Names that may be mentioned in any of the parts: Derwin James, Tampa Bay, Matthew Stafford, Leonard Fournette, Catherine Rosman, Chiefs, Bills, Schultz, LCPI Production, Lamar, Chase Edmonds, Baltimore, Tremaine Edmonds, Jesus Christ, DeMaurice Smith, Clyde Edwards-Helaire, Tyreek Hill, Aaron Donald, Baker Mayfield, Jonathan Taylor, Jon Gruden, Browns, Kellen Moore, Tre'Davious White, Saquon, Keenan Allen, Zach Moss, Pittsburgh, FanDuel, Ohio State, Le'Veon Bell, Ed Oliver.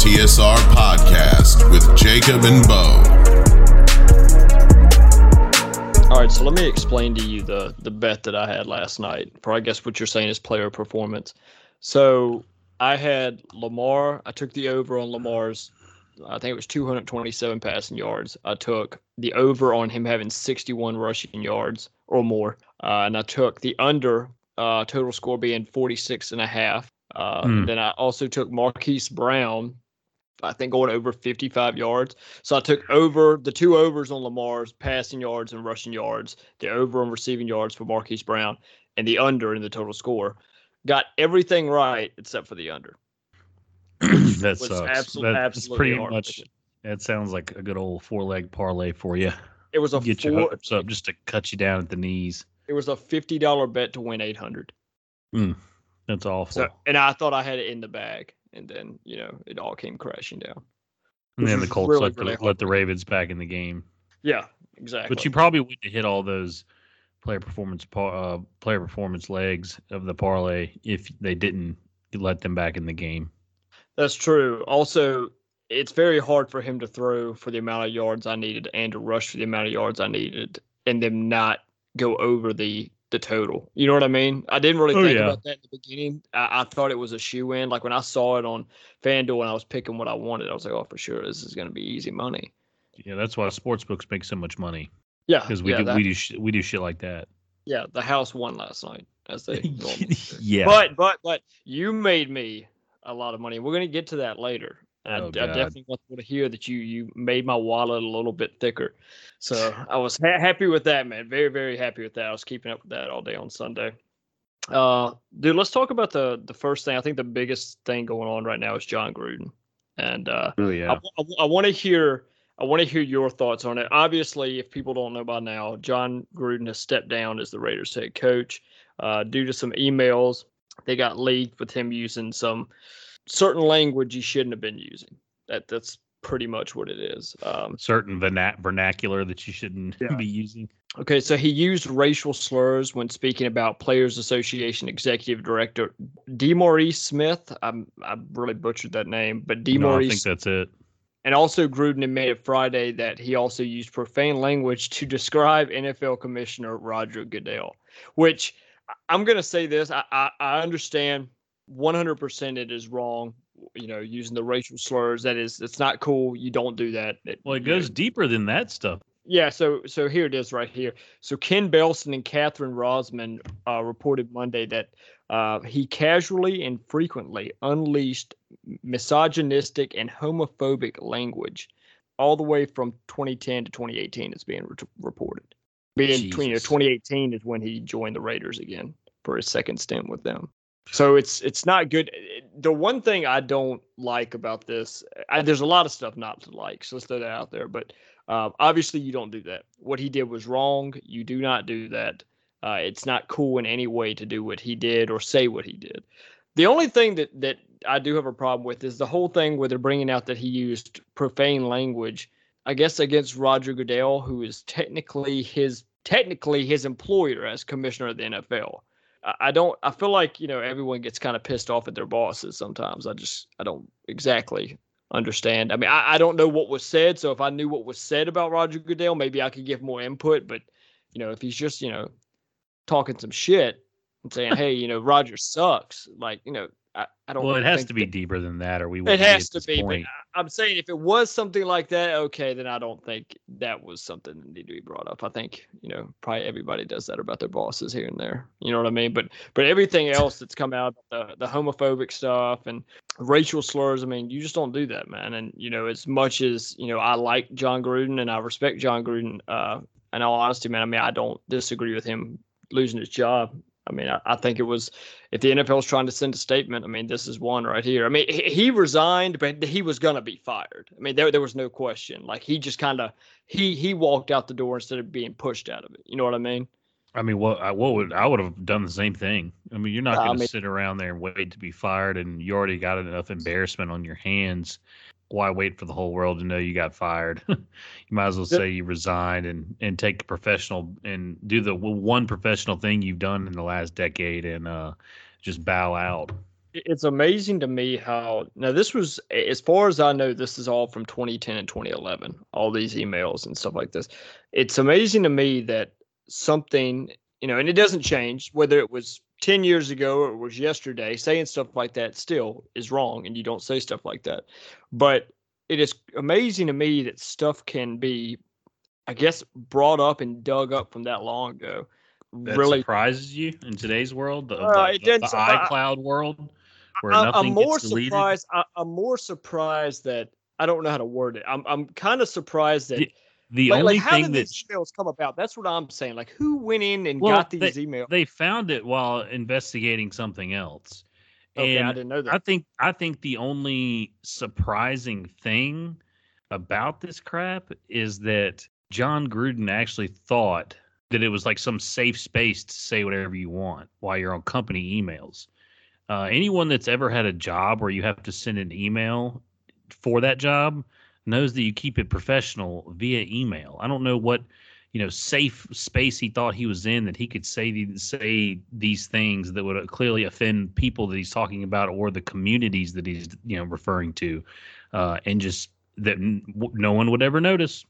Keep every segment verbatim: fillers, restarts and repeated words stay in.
T S R Podcast with Jacob and Bo. All right, so let me explain to you the the bet that I had last night. For I guess what you're saying is player performance. So I had Lamar. I took the over on Lamar's, I think it was two hundred twenty-seven passing yards. I took the over on him having sixty-one rushing yards or more. Uh, and I took the under, uh, total score being forty-six and a half. Uh, mm. Then I also took Marquise Brown, I think going over fifty-five yards. So I took over the two overs on Lamar's passing yards and rushing yards, the over on receiving yards for Marquise Brown, and the under in the total score. Got everything right except for the under. That sucks. Absolutely, that's absolutely pretty much. That sounds like a good old four-leg parlay for you. It was a get four, your hopes up just to cut you down at the knees. It was a fifty dollars bet to win eight hundred. Mm, that's awful. So, and I thought I had it in the bag, and then you know it all came crashing down. And then the Colts really, let, really the, let the Ravens back in the game. Yeah, exactly. But you probably wouldn't hit all those player performance uh, player performance legs of the parlay if they didn't let them back in the game. That's true. Also, it's very hard for him to throw for the amount of yards I needed and to rush for the amount of yards I needed and then not go over the, the total. You know what I mean? I didn't really oh, think yeah. about that in the beginning. I, I thought it was a shoe-in. Like when I saw it on FanDuel and I was picking what I wanted, I was like, oh, for sure, this is going to be easy money. Yeah, that's why sportsbooks make so much money. Yeah. Because we, yeah, do, we, do sh- we do shit like that. Yeah, the house won last night. As they yeah. But, but, but you made me a lot of money. We're going to get to that later. Oh, I, I definitely want to hear that you you made my wallet a little bit thicker. So I was ha- happy with that, man. Very, very happy with that. I was keeping up with that all day on Sunday. Uh, dude, let's talk about the, the first thing. I think the biggest thing going on right now is Jon Gruden. And uh, oh, yeah. I, I, I want to hear I want to hear your thoughts on it. Obviously, if people don't know by now, Jon Gruden has stepped down as the Raiders head coach uh, due to some emails. They got leaked with him using some certain language he shouldn't have been using. That That's pretty much what it is. Um, certain vernacular that you shouldn't yeah. be using. Okay, so he used racial slurs when speaking about Players Association Executive Director DeMaurice Smith. I'm, I really butchered that name, but DeMaurice. No, I think that's it. And also Gruden admitted Friday that he also used profane language to describe N F L Commissioner Roger Goodell, which – I'm going to say this. I, I, I understand one hundred percent it is wrong, you know, using the racial slurs. That is, it's not cool. You don't do that. It, well, it goes know. deeper than that stuff. Yeah, so so here it is right here. So Ken Belson and Catherine Rosman uh, reported Monday that uh, he casually and frequently unleashed misogynistic and homophobic language all the way from twenty ten to twenty eighteen it's being re- reported. Being you know, twenty eighteen is when he joined the Raiders again for his second stint with them. So it's it's not good. The one thing I don't like about this, I, there's a lot of stuff not to like, so let's throw that out there. But uh, obviously you don't do that. What he did was wrong. You do not do that. Uh, it's not cool in any way to do what he did or say what he did. The only thing that, that I do have a problem with is the whole thing where they're bringing out that he used profane language, I guess, against Roger Goodell, who is technically his technically his employer as commissioner of the N F L. I, I don't. I feel like you know everyone gets kind of pissed off at their bosses sometimes. I just I don't exactly understand. I mean, I, I don't know what was said. So if I knew what was said about Roger Goodell, maybe I could give more input. But you know, if he's just you know talking some shit and saying, "Hey, you know, Roger sucks," like you know. I, I don't well, it has to be that, deeper than that, or we wouldn't. It has to be. But I'm saying if it was something like that, okay, then I don't think that was something that needed to be brought up. I think you know probably everybody does that about their bosses here and there. You know what I mean? But but everything else that's come out, the the homophobic stuff and racial slurs, I mean, you just don't do that, man. And you know, as much as you know, I like Jon Gruden and I respect Jon Gruden. Uh, in all honesty, man, I mean, I don't disagree with him losing his job. I mean, I, I think it was if the N F L is trying to send a statement. I mean, this is one right here. I mean, he, he resigned, but he was going to be fired. I mean, there there was no question. Like he just kind of he he walked out the door instead of being pushed out of it. You know what I mean? I mean, what I what would I would have done the same thing. I mean, you're not going to I mean, sit around there and wait to be fired, and you already got enough embarrassment on your hands. Why wait for the whole world to know you got fired? You might as well say you resigned and, and take a professional and do the one professional thing you've done in the last decade and uh, just bow out. It's amazing to me how – now, this was – as far as I know, this is all from twenty ten and twenty eleven, all these emails and stuff like this. It's amazing to me that something – you know, and it doesn't change, whether it was ten years ago or it was yesterday, saying stuff like that still is wrong, and you don't say stuff like that. But it is amazing to me that stuff can be, I guess, brought up and dug up from that long ago. That really surprises you in today's world, the, uh, the, the, the iCloud world, where I, nothing I'm more gets deleted. Surprised, I, I'm more surprised that I don't know how to word it. I'm I'm kind of surprised that the, the like, only like, how thing did that these emails come about. That's what I'm saying. Like, who went in and well, got these they, emails? They found it while investigating something else. Okay, and I didn't know that. I think I think the only surprising thing about this crap is that Jon Gruden actually thought that it was like some safe space to say whatever you want while you're on company emails. Uh, anyone that's ever had a job where you have to send an email for that job knows that you keep it professional via email. I don't know what, you know, safe space he thought he was in that he could say these, say these things that would clearly offend people that he's talking about or the communities that he's, you know, referring to, uh, and just that n- no one would ever notice.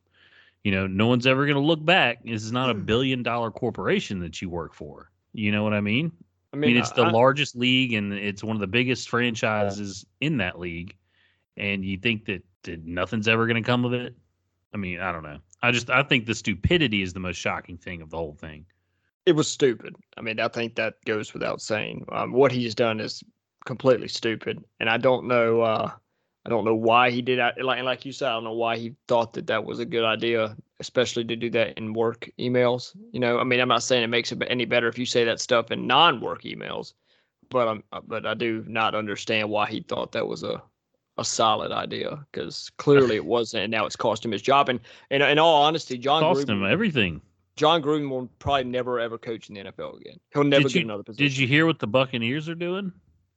You know, no one's ever going to look back. This is not a billion-dollar corporation that you work for. You know what I mean? I mean, I mean it's the I, largest league, and it's one of the biggest franchises yeah. in that league. And you think that, that nothing's ever going to come of it? I mean, I don't know. I just I think the stupidity is the most shocking thing of the whole thing. It was stupid. I mean, I think that goes without saying. Um, what he's done is completely stupid, and I don't know. Uh, I don't know why he did it. Like, like you said, I don't know why he thought that that was a good idea, especially to do that in work emails. You know, I mean, I'm not saying it makes it any better if you say that stuff in non-work emails, but I'm, but I do not understand why he thought that was a, a solid idea, because clearly it wasn't, and now it's cost him his job. And, and in all honesty, Jon cost Gruden, him everything. Jon Gruden will probably never ever coach in the N F L again. He'll never did get you, another position. Did you hear what the Buccaneers are doing?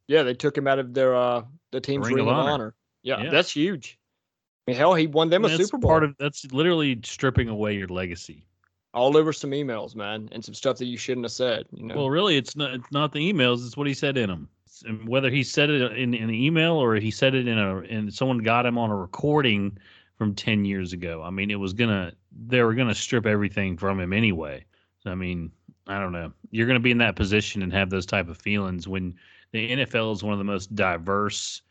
Yeah, they took him out of their uh, the team's ring, ring of honor. honor. Yeah, yeah, that's huge. I mean, hell, he won them that's a Super Bowl. Part of, that's literally stripping away your legacy. All over some emails, man, and some stuff that you shouldn't have said. You know? Well, really, it's not, it's not the emails. It's what he said in them. And whether he said it in, in an email or he said it in a, and someone got him on a recording from ten years ago. I mean, it was going to, they were going to strip everything from him anyway. So, I mean, I don't know. You're going to be in that position and have those type of feelings when the N F L is one of the most diverse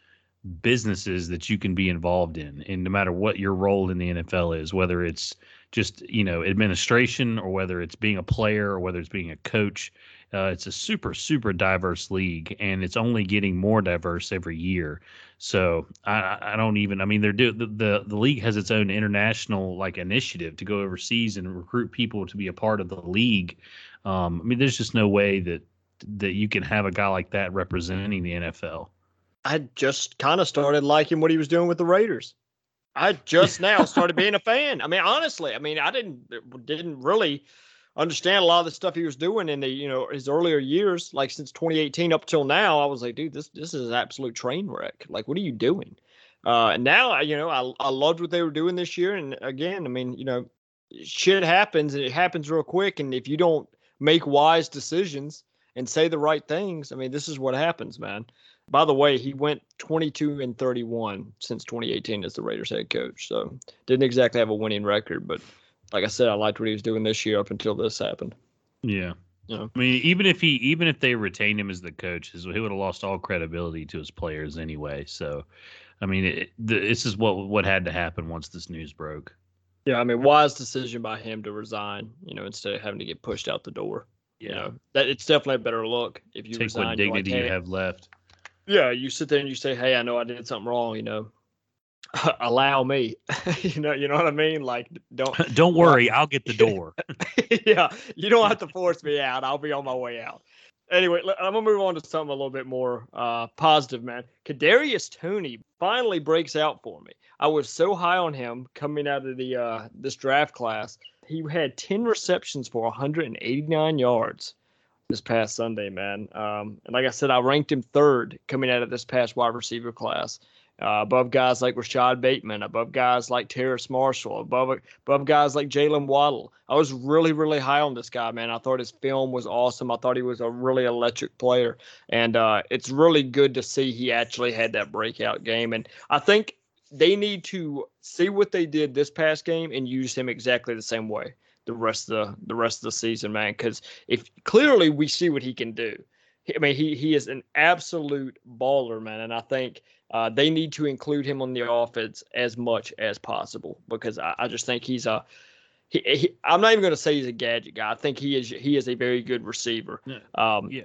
businesses that you can be involved in, and no matter what your role in the N F L is, whether it's just, you know, administration or whether it's being a player or whether it's being a coach, uh, it's a super, super diverse league, and it's only getting more diverse every year. So I, I don't even, I mean, they're do the, the, the league has its own international like initiative to go overseas and recruit people to be a part of the league. Um, I mean, there's just no way that, that you can have a guy like that representing the N F L. I just kind of started liking what he was doing with the Raiders. I just now started being a fan. I mean, honestly, I mean, I didn't didn't really understand a lot of the stuff he was doing in the, you know, his earlier years, like since twenty eighteen up till now. I was like, dude, this this is an absolute train wreck. Like, what are you doing? Uh, and now, you know, I I loved what they were doing this year. And again, I mean, you know, shit happens, and it happens real quick. And if you don't make wise decisions and say the right things, I mean, this is what happens, man. By the way, he went twenty-two and thirty-one since twenty eighteen as the Raiders head coach. So didn't exactly have a winning record, but like I said, I liked what he was doing this year up until this happened. Yeah. Yeah. I mean, even if he, even if they retained him as the coach, he would have lost all credibility to his players anyway. So, I mean, it, this is what what had to happen once this news broke. Yeah, I mean, wise decision by him to resign, you know, instead of having to get pushed out the door. Yeah. You know, that it's definitely a better look if you take resign, what dignity like, hey, you have left. Yeah, you sit there and you say, hey, I know I did something wrong, you know, allow me, you know, you know what I mean? Like, don't don't worry, I'll get the door. Yeah, you don't have to force me out. I'll be on my way out. Anyway, I'm going to move on to something a little bit more uh, positive, man. Kadarius Toney finally breaks out for me. I was so high on him coming out of the uh, this draft class. He had ten receptions for one hundred eighty-nine yards. This past Sunday, man. Um, and like I said, I ranked him third coming out of this past wide receiver class. uh, above guys like Rashad Bateman, above guys like Terrace Marshall, above above guys like Jalen Waddle. I was really, really high on this guy, man. I thought his film was awesome. I thought he was a really electric player. And uh, it's really good to see he actually had that breakout game. And I think they need to see what they did this past game and use him exactly the same way the rest of the, the rest of the season, man. Because if clearly we see what he can do. I mean, he he is an absolute baller, man, and I think uh, they need to include him on the offense as much as possible because I, I just think he's a. He, he, I'm not even going to say he's a gadget guy. I think he is he is a very good receiver. Yeah. Um, yeah.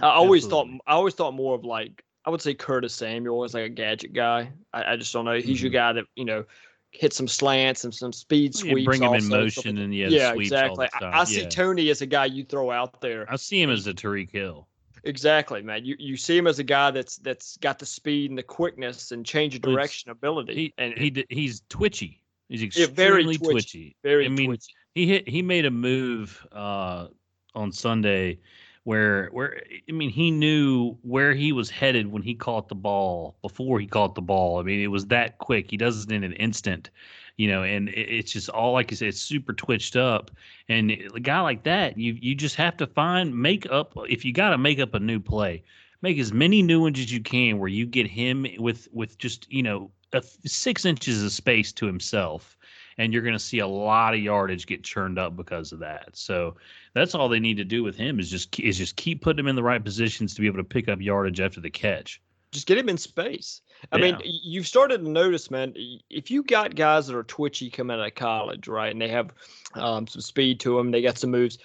I always Absolutely. thought I always thought more of like I would say Curtis Samuel is like a gadget guy. I, I just don't know. He's mm-hmm. your guy that you know. Hit some slants and some speed sweeps. Yeah, bring him also. in motion and yeah, yeah sweeps exactly. All the I, I see yeah. Tony as a guy you throw out there. I see him as a Tyreek Hill. Exactly, man. You you see him as a guy that's that's got the speed and the quickness and change of direction it's, ability. He, and he he's twitchy. He's extremely yeah, very twitchy. twitchy. Very. I mean, twitchy. he hit he made a move uh, on Sunday where where I mean he knew where he was headed when he caught the ball before he caught the ball. I mean it was that quick. He does it in an instant, you know. And it, it's just all like you said, it's super twitched up. And a guy like that, you you just have to find make up. If you got to make up a new play, make as many new ones as you can where you get him with with just you know a, six inches of space to himself. And you're going to see a lot of yardage get churned up because of that. So that's all they need to do with him is just is just keep putting him in the right positions to be able to pick up yardage after the catch. Just get him in space. I yeah. mean, you've started to notice, man, if you got guys that are twitchy coming out of college, right, and they have um, some speed to them, they got some moves,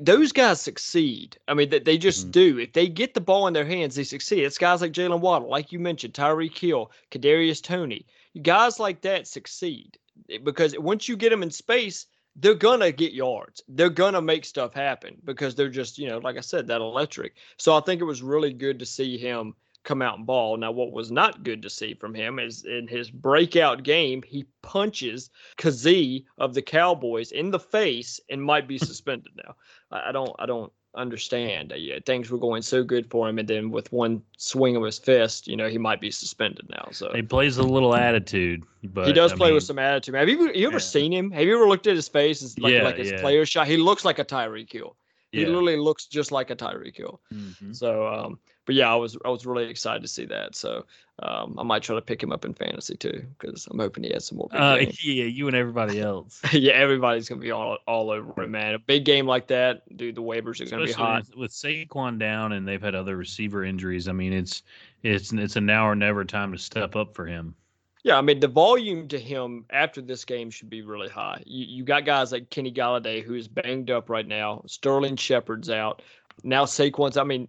those guys succeed. I mean, they just mm-hmm. do. If they get the ball in their hands, they succeed. It's guys like Jalen Waddle, like you mentioned, Tyreek Hill, Kadarius Toney. Guys like that succeed. Because once you get them in space, they're going to get yards. They're going to make stuff happen because they're just, you know, like I said, that electric. So I think it was really good to see him come out and ball. Now, what was not good to see from him is in his breakout game, he punches Kazee of the Cowboys in the face and might be suspended now. I don't, I don't understand. Yeah, things were going so good for him, and then with one swing of his fist, you know, he might be suspended now. So he plays a little attitude, but he does I play mean, with some attitude. Have you, have you ever yeah. seen him? Have you ever looked at his face? It's like, yeah, like his yeah. player shot. He looks like a Tyreek Hill. He yeah. literally looks just like a Tyreek Hill. Mm-hmm. So, um, but yeah, I was I was really excited to see that. So um, I might try to pick him up in fantasy too because I'm hoping he has some more. Uh, yeah, you and everybody else. yeah, everybody's gonna be all all over it, man. A big game like that, dude. The waivers are gonna Especially be hot with Saquon down, and they've had other receiver injuries. I mean, it's it's it's a now or never time to step up for him. Yeah, I mean, the volume to him after this game should be really high. You, you got guys like Kenny Galladay, who is banged up right now. Sterling Shepard's out. Now Saquon's, I mean,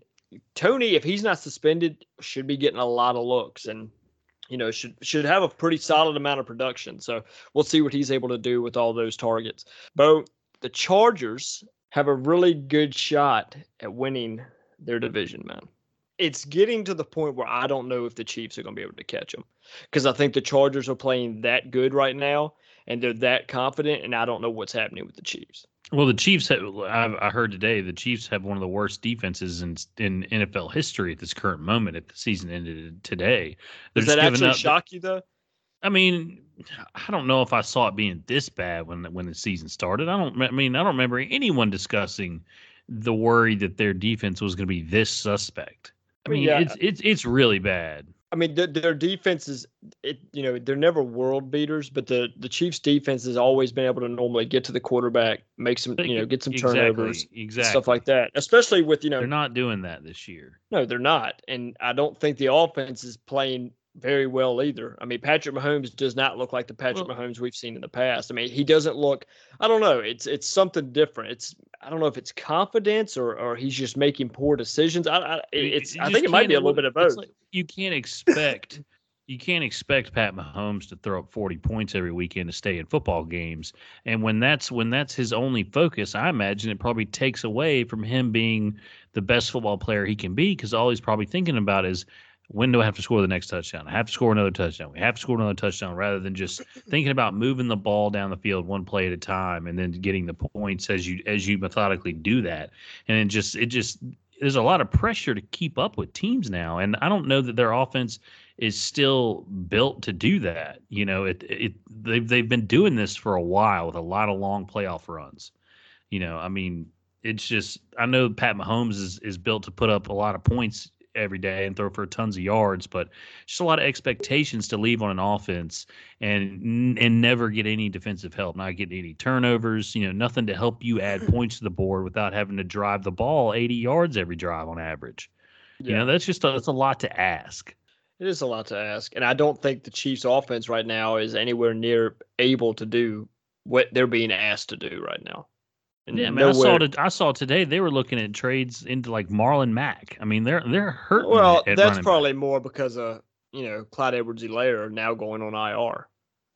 Tony, if he's not suspended, should be getting a lot of looks and, you know, should should have a pretty solid amount of production. So we'll see what he's able to do with all those targets. But the Chargers have a really good shot at winning their division, man. It's getting to the point where I don't know if the Chiefs are going to be able to catch them because I think the Chargers are playing that good right now and they're that confident, and I don't know what's happening with the Chiefs. Well, the Chiefs, have, I heard today, the Chiefs have one of the worst defenses in in N F L history at this current moment if the season ended today. They're Does that actually shock you, though? I mean, I don't know if I saw it being this bad when the, when the season started. I don't. I mean, I don't remember anyone discussing the worry that their defense was going to be this suspect. I mean, yeah. it's it's it's really bad. I mean, the, their defense is, it, you know, they're never world beaters, but the, the Chiefs' defense has always been able to normally get to the quarterback, make some, you know, get some exactly, turnovers, exactly. stuff like that. Especially with, you know, they're not doing that this year. No, they're not, and I don't think the offense is playing very well either. I mean, Patrick Mahomes does not look like the Patrick well, Mahomes we've seen in the past. I mean, he doesn't look. I don't know. It's it's something different. It's. I don't know if it's confidence or, or he's just making poor decisions. I I, it's, I think it might be a little bit of both. Like you can't expect you can't expect Pat Mahomes to throw up forty points every weekend to stay in football games. And when that's when that's his only focus, I imagine it probably takes away from him being the best football player he can be because all he's probably thinking about is, when do I have to score the next touchdown? I have to score another touchdown. We have to score another touchdown rather than just thinking about moving the ball down the field one play at a time and then getting the points as you as you methodically do that. And it just it just there's a lot of pressure to keep up with teams now. And I don't know that their offense is still built to do that. You know, it, it, they've, they've been doing this for a while with a lot of long playoff runs. You know, I mean, it's just, I know Pat Mahomes is, is built to put up a lot of points every day and throw for tons of yards, but just a lot of expectations to leave on an offense and and never get any defensive help, not get any turnovers, you know, nothing to help you add points to the board without having to drive the ball eighty yards every drive on average. Yeah. You know, that's just a, that's a lot to ask. It is a lot to ask. And I don't think the Chiefs offense right now is anywhere near able to do what they're being asked to do right now. And yeah, man, I saw to, I saw today they were looking at trades into like Marlon Mack. I mean, they're they're hurting. Well, at that's probably back. more because of, you know, Clyde Edwards-Helaire now going on I R.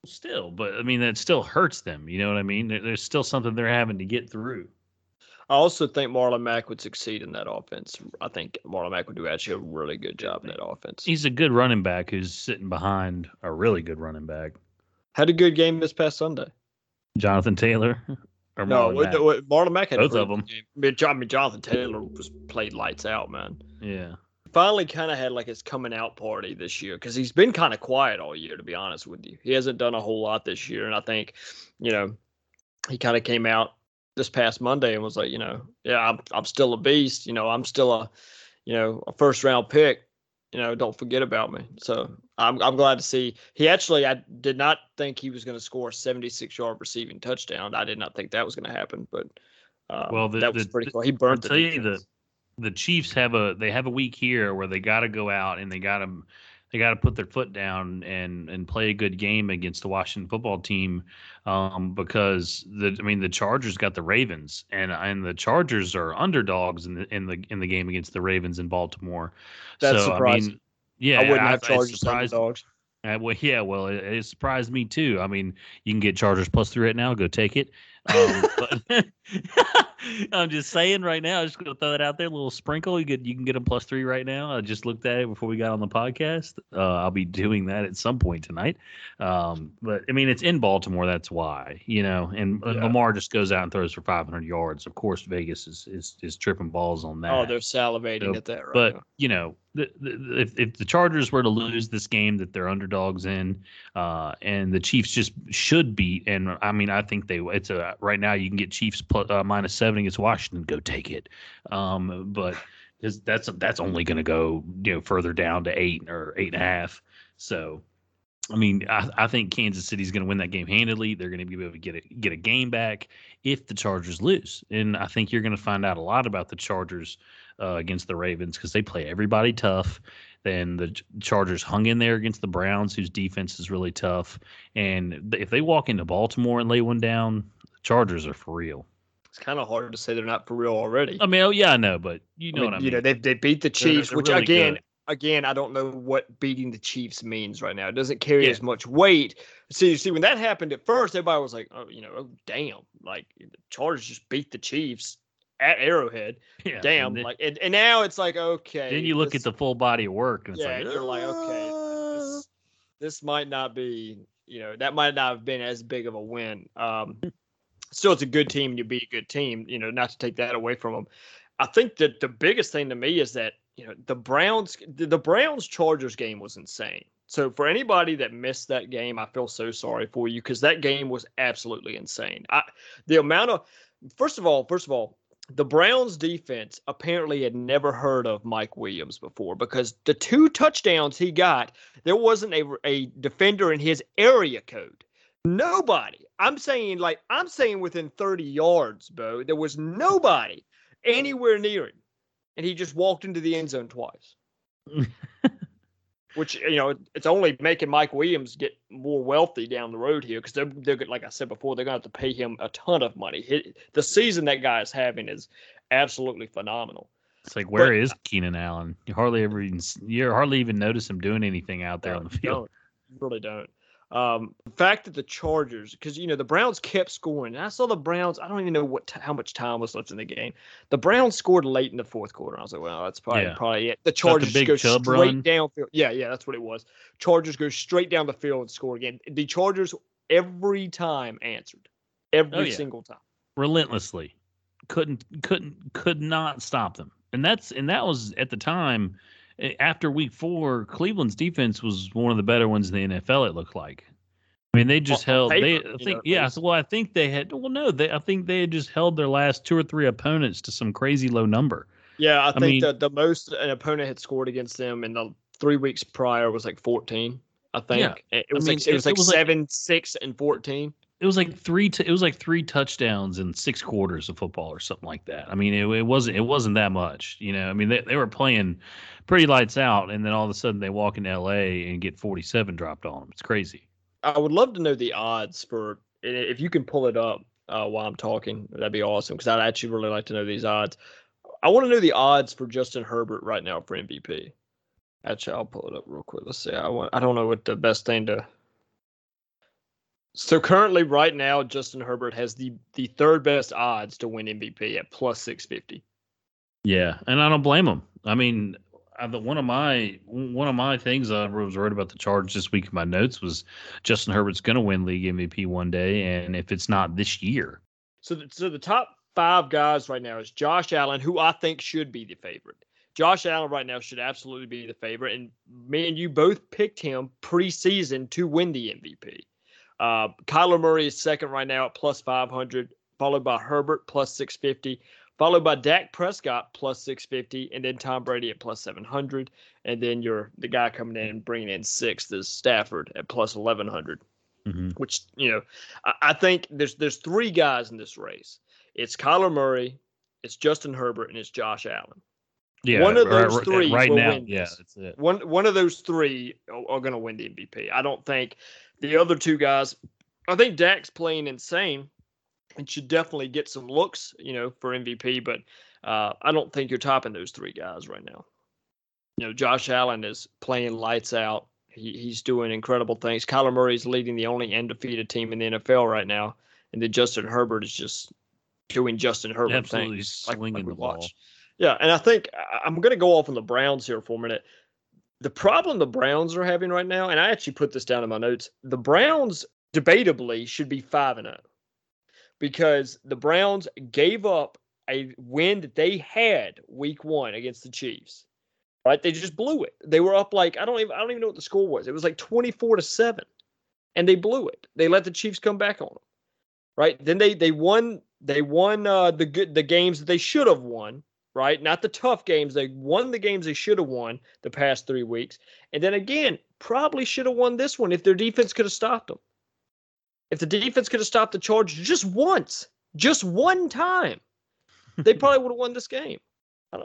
Still, but I mean that still hurts them. You know what I mean? There, there's still something they're having to get through. I also think Marlon Mack would succeed in that offense. I think Marlon Mack would do actually a really good job in that offense. He's a good running back who's sitting behind a really good running back. Had a good game this past Sunday. Jonathan Taylor. Or no, Marlon Mack. Mack had both of them. I mean, Jonathan Taylor was played lights out, man. Yeah. Finally kind of had like his coming out party this year because he's been kind of quiet all year, to be honest with you. He hasn't done a whole lot this year. And I think, you know, he kind of came out this past Monday and was like, you know, yeah, I'm, I'm still a beast. You know, I'm still a, you know, a first round pick. You know, don't forget about me. So I'm I'm glad to see he actually, I did not think he was going to score a seventy-six yard receiving touchdown. I did not think that was going to happen, but uh, well, the, that was the, pretty the, cool. He burned I'll the tell defense. You the the Chiefs have a they have a week here where they got to go out and they got them they got to put their foot down and and play a good game against the Washington football team um, because the I mean the Chargers got the Ravens and and the Chargers are underdogs in the in the in the game against the Ravens in Baltimore. That's so, surprising. I mean, yeah, I wouldn't I, have Chargers underdogs. Uh, well, yeah, well, it, it surprised me too. I mean, you can get Chargers plus three right now. Go take it. Um, but I'm just saying right now, I'm just going to throw that out there, a little sprinkle. You get, you can get them plus three right now. I just looked at it before we got on the podcast. Uh, I'll be doing that at some point tonight. Um, but, I mean, it's in Baltimore. That's why, you know, and yeah. Lamar just goes out and throws for five hundred yards. Of course, Vegas is is, is tripping balls on that. Oh, they're salivating so, at that right But, now. you know. The, the, if, if the Chargers were to lose this game that they're underdogs in, uh, and the Chiefs just should beat, and I mean, I think they. It's a right now you can get Chiefs plus, uh, minus seven against Washington. Go take it, um, but that's that's only going to go you know further down to eight or eight and a half. So, I mean, I, I think Kansas City's going to win that game handily. They're going to be able to get a, get a game back if the Chargers lose, and I think you're going to find out a lot about the Chargers. Uh, against the Ravens because they play everybody tough. Then the Chargers hung in there against the Browns, whose defense is really tough. And if they walk into Baltimore and lay one down, the Chargers are for real. It's kind of hard to say they're not for real already. I mean, oh yeah, I know, but you know I mean, what I you mean. You know, they they beat the Chiefs, they're, they're which really again, good. again, I don't know what beating the Chiefs means right now. It doesn't carry yeah. as much weight. So you see, when that happened at first, everybody was like, oh, you know, oh damn, like the Chargers just beat the Chiefs. At Arrowhead, yeah, damn! Then, like, and, and now it's like okay. Then you look this, at the full body of work, and it's yeah, like, you're like, okay, this, this might not be, you know, that might not have been as big of a win. Um, still, it's a good team. You beat a good team, you know, not to take that away from them. I think that the biggest thing to me is that you know the Browns, the, the Browns Chargers game was insane. So for anybody that missed that game, I feel so sorry for you because that game was absolutely insane. I the amount of first of all, first of all. The Browns defense apparently had never heard of Mike Williams before because the two touchdowns he got, there wasn't a, a defender in his area code. Nobody. I'm saying like I'm saying within thirty yards, Bo, there was nobody anywhere near him. And he just walked into the end zone twice. Which, you know, it's only making Mike Williams get more wealthy down the road here because they're, they're, like I said before, they're going to have to pay him a ton of money. He, the season that guy is having is absolutely phenomenal. It's like, where but, is Keenan Allen? You hardly ever even, you hardly even notice him doing anything out there on the field. You really don't. Um, the fact that the Chargers, because, you know, the Browns kept scoring. And I saw the Browns, I don't even know what t- how much time was left in the game. The Browns scored late in the fourth quarter. I was like, well, that's probably, yeah. probably it. The Chargers the go straight run. downfield. Yeah, yeah, that's what it was. Chargers go straight down the field and score again. The Chargers every time answered. Every oh, yeah. single time. Relentlessly. Couldn't, couldn't, could not stop them. And that's and that was at the time after week four, Cleveland's defense was one of the better ones in the N F L. It looked like. I mean, they just well, held. They, I think, know, yeah. So, well, I think they had. Well, no, they. I think they had just held their last two or three opponents to some crazy low number. Yeah, I think I mean, the, the most an opponent had scored against them in the three weeks prior was like fourteen. I think yeah. it, was I mean, like, it, it was like it was like seven, like, six, and fourteen. It was like three. T- it was like three touchdowns in six quarters of football or something like that. I mean, it, it wasn't. It wasn't that much, you know. I mean, they they were playing pretty lights out, and then all of a sudden they walk into L A and get forty-seven dropped on them. It's crazy. I would love to know the odds for if you can pull it up uh, while I'm talking. That'd be awesome because I'd actually really like to know these odds. I want to know the odds for Justin Herbert right now for M V P. Actually, I'll pull it up real quick. Let's see. I want. I don't know what the best thing to. So currently, right now, Justin Herbert has the the third best odds to win M V P at plus six fifty. Yeah, and I don't blame him. I mean, I, the, one of my one of my things I was worried about the Chargers this week in my notes was Justin Herbert's going to win league M V P one day, and if it's not this year, so the, so the top five guys right now is Josh Allen, who I think should be the favorite. Josh Allen right now should absolutely be the favorite, and me and you both picked him preseason to win the M V P. Uh, Kyler Murray is second right now at plus five hundred, followed by Herbert plus six fifty, followed by Dak Prescott plus six fifty, and then Tom Brady at plus seven hundred, and then you're the guy coming in and bringing in sixth is Stafford at plus eleven hundred, mm-hmm. which, you know, I, I think there's there's three guys in this race. It's Kyler Murray, it's Justin Herbert, and it's Josh Allen. Yeah, one of those right, three right will now, win. Yeah, that's it. One one of those three are, are going to win the M V P. I don't think the other two guys. I think Dak's playing insane and should definitely get some looks, you know, for M V P. But uh, I don't think you're topping those three guys right now. You know, Josh Allen is playing lights out. He, he's doing incredible things. Kyler Murray's leading the only undefeated team in the N F L right now, and then Justin Herbert is just doing Justin Herbert absolutely things, swinging like, like the ball. Watch. Yeah, and I think I'm going to go off on the Browns here for a minute. The problem the Browns are having right now, and I actually put this down in my notes, the Browns debatably should be five and oh because the Browns gave up a win that they had week one against the Chiefs. Right? They just blew it. They were up like I don't even I don't even know what the score was. It was like twenty-four to seven, and they blew it. They let the Chiefs come back on them. Right? Then they they won they won uh, the good the games that they should have won. Right? Not the tough games. They won the games they should have won the past three weeks. And then again, probably should have won this one if their defense could have stopped them. If the defense could have stopped the Chargers just once, just one time, they probably would have won this game. Uh,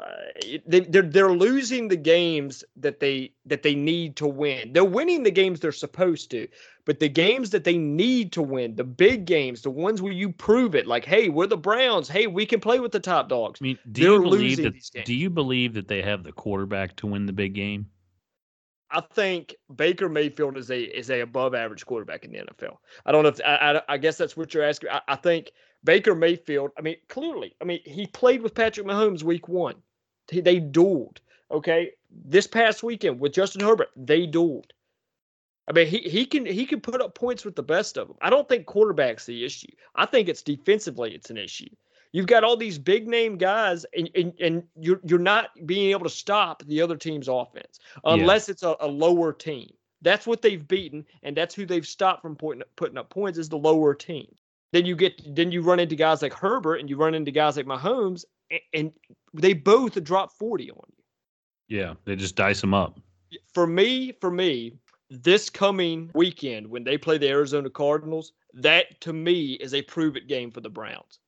they, they're, they're losing the games that they that they need to win. They're winning the games they're supposed to, but the games that they need to win, the big games, the ones where you prove it, like, hey, we're the Browns. Hey, we can play with the top dogs. I mean, do they're you believe that, these games. Do you believe that they have the quarterback to win the big game? I think Baker Mayfield is a is a above average quarterback in the N F L. I don't know if I, I, I guess that's what you're asking. I, I think. Baker Mayfield, I mean, clearly, I mean, he played with Patrick Mahomes week one. They, they dueled, okay? This past weekend with Justin Herbert, they dueled. I mean, he he can he can put up points with the best of them. I don't think quarterback's the issue. I think it's defensively it's an issue. You've got all these big-name guys, and, and, and you're, you're not being able to stop the other team's offense unless yeah. it's a, a lower team. That's what they've beaten, and that's who they've stopped from putting up, putting up points is the lower team. Then you get, then you run into guys like Herbert and you run into guys like Mahomes, and, and they both drop forty on you. Yeah, they just dice them up. For me, for me, this coming weekend when they play the Arizona Cardinals, that to me is a prove-it game for the Browns.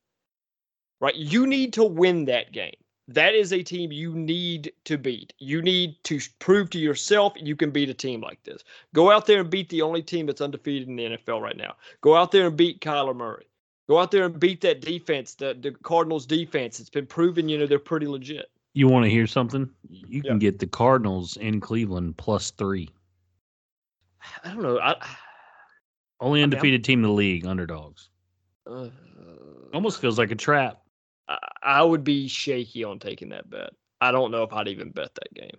Right? You need to win that game. That is a team you need to beat. You need to prove to yourself you can beat a team like this. Go out there and beat the only team that's undefeated in the N F L right now. Go out there and beat Kyler Murray. Go out there and beat that defense, the, the Cardinals defense. It's been proven, you know, they're pretty legit. You want to hear something? You can yeah. get the Cardinals in Cleveland plus three. I don't know. I, only undefeated I mean, team in the league, underdogs. Uh, Almost feels like a trap. I would be shaky on taking that bet. I don't know if I'd even bet that game.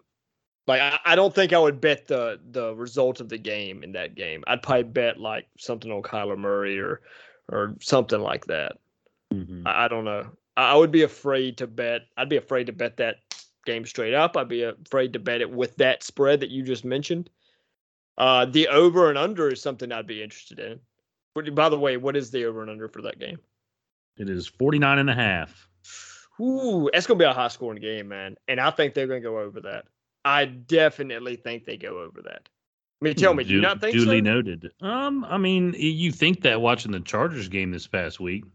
Like, I, I don't think I would bet the the result of the game in that game. I'd probably bet, like, something on Kyler Murray or or something like that. Mm-hmm. I, I don't know. I, I would be afraid to bet. I'd be afraid to bet that game straight up. I'd be afraid to bet it with that spread that you just mentioned. Uh, the over and under is something I'd be interested in. But by the way, what is the over and under for that game? It is forty-nine and a half. Ooh, that's going to be a high-scoring game, man. And I think they're going to go over that. I definitely think they go over that. I mean, tell me, do, do you not think duly so? Duly noted. Um, I mean, you think that watching the Chargers game this past week.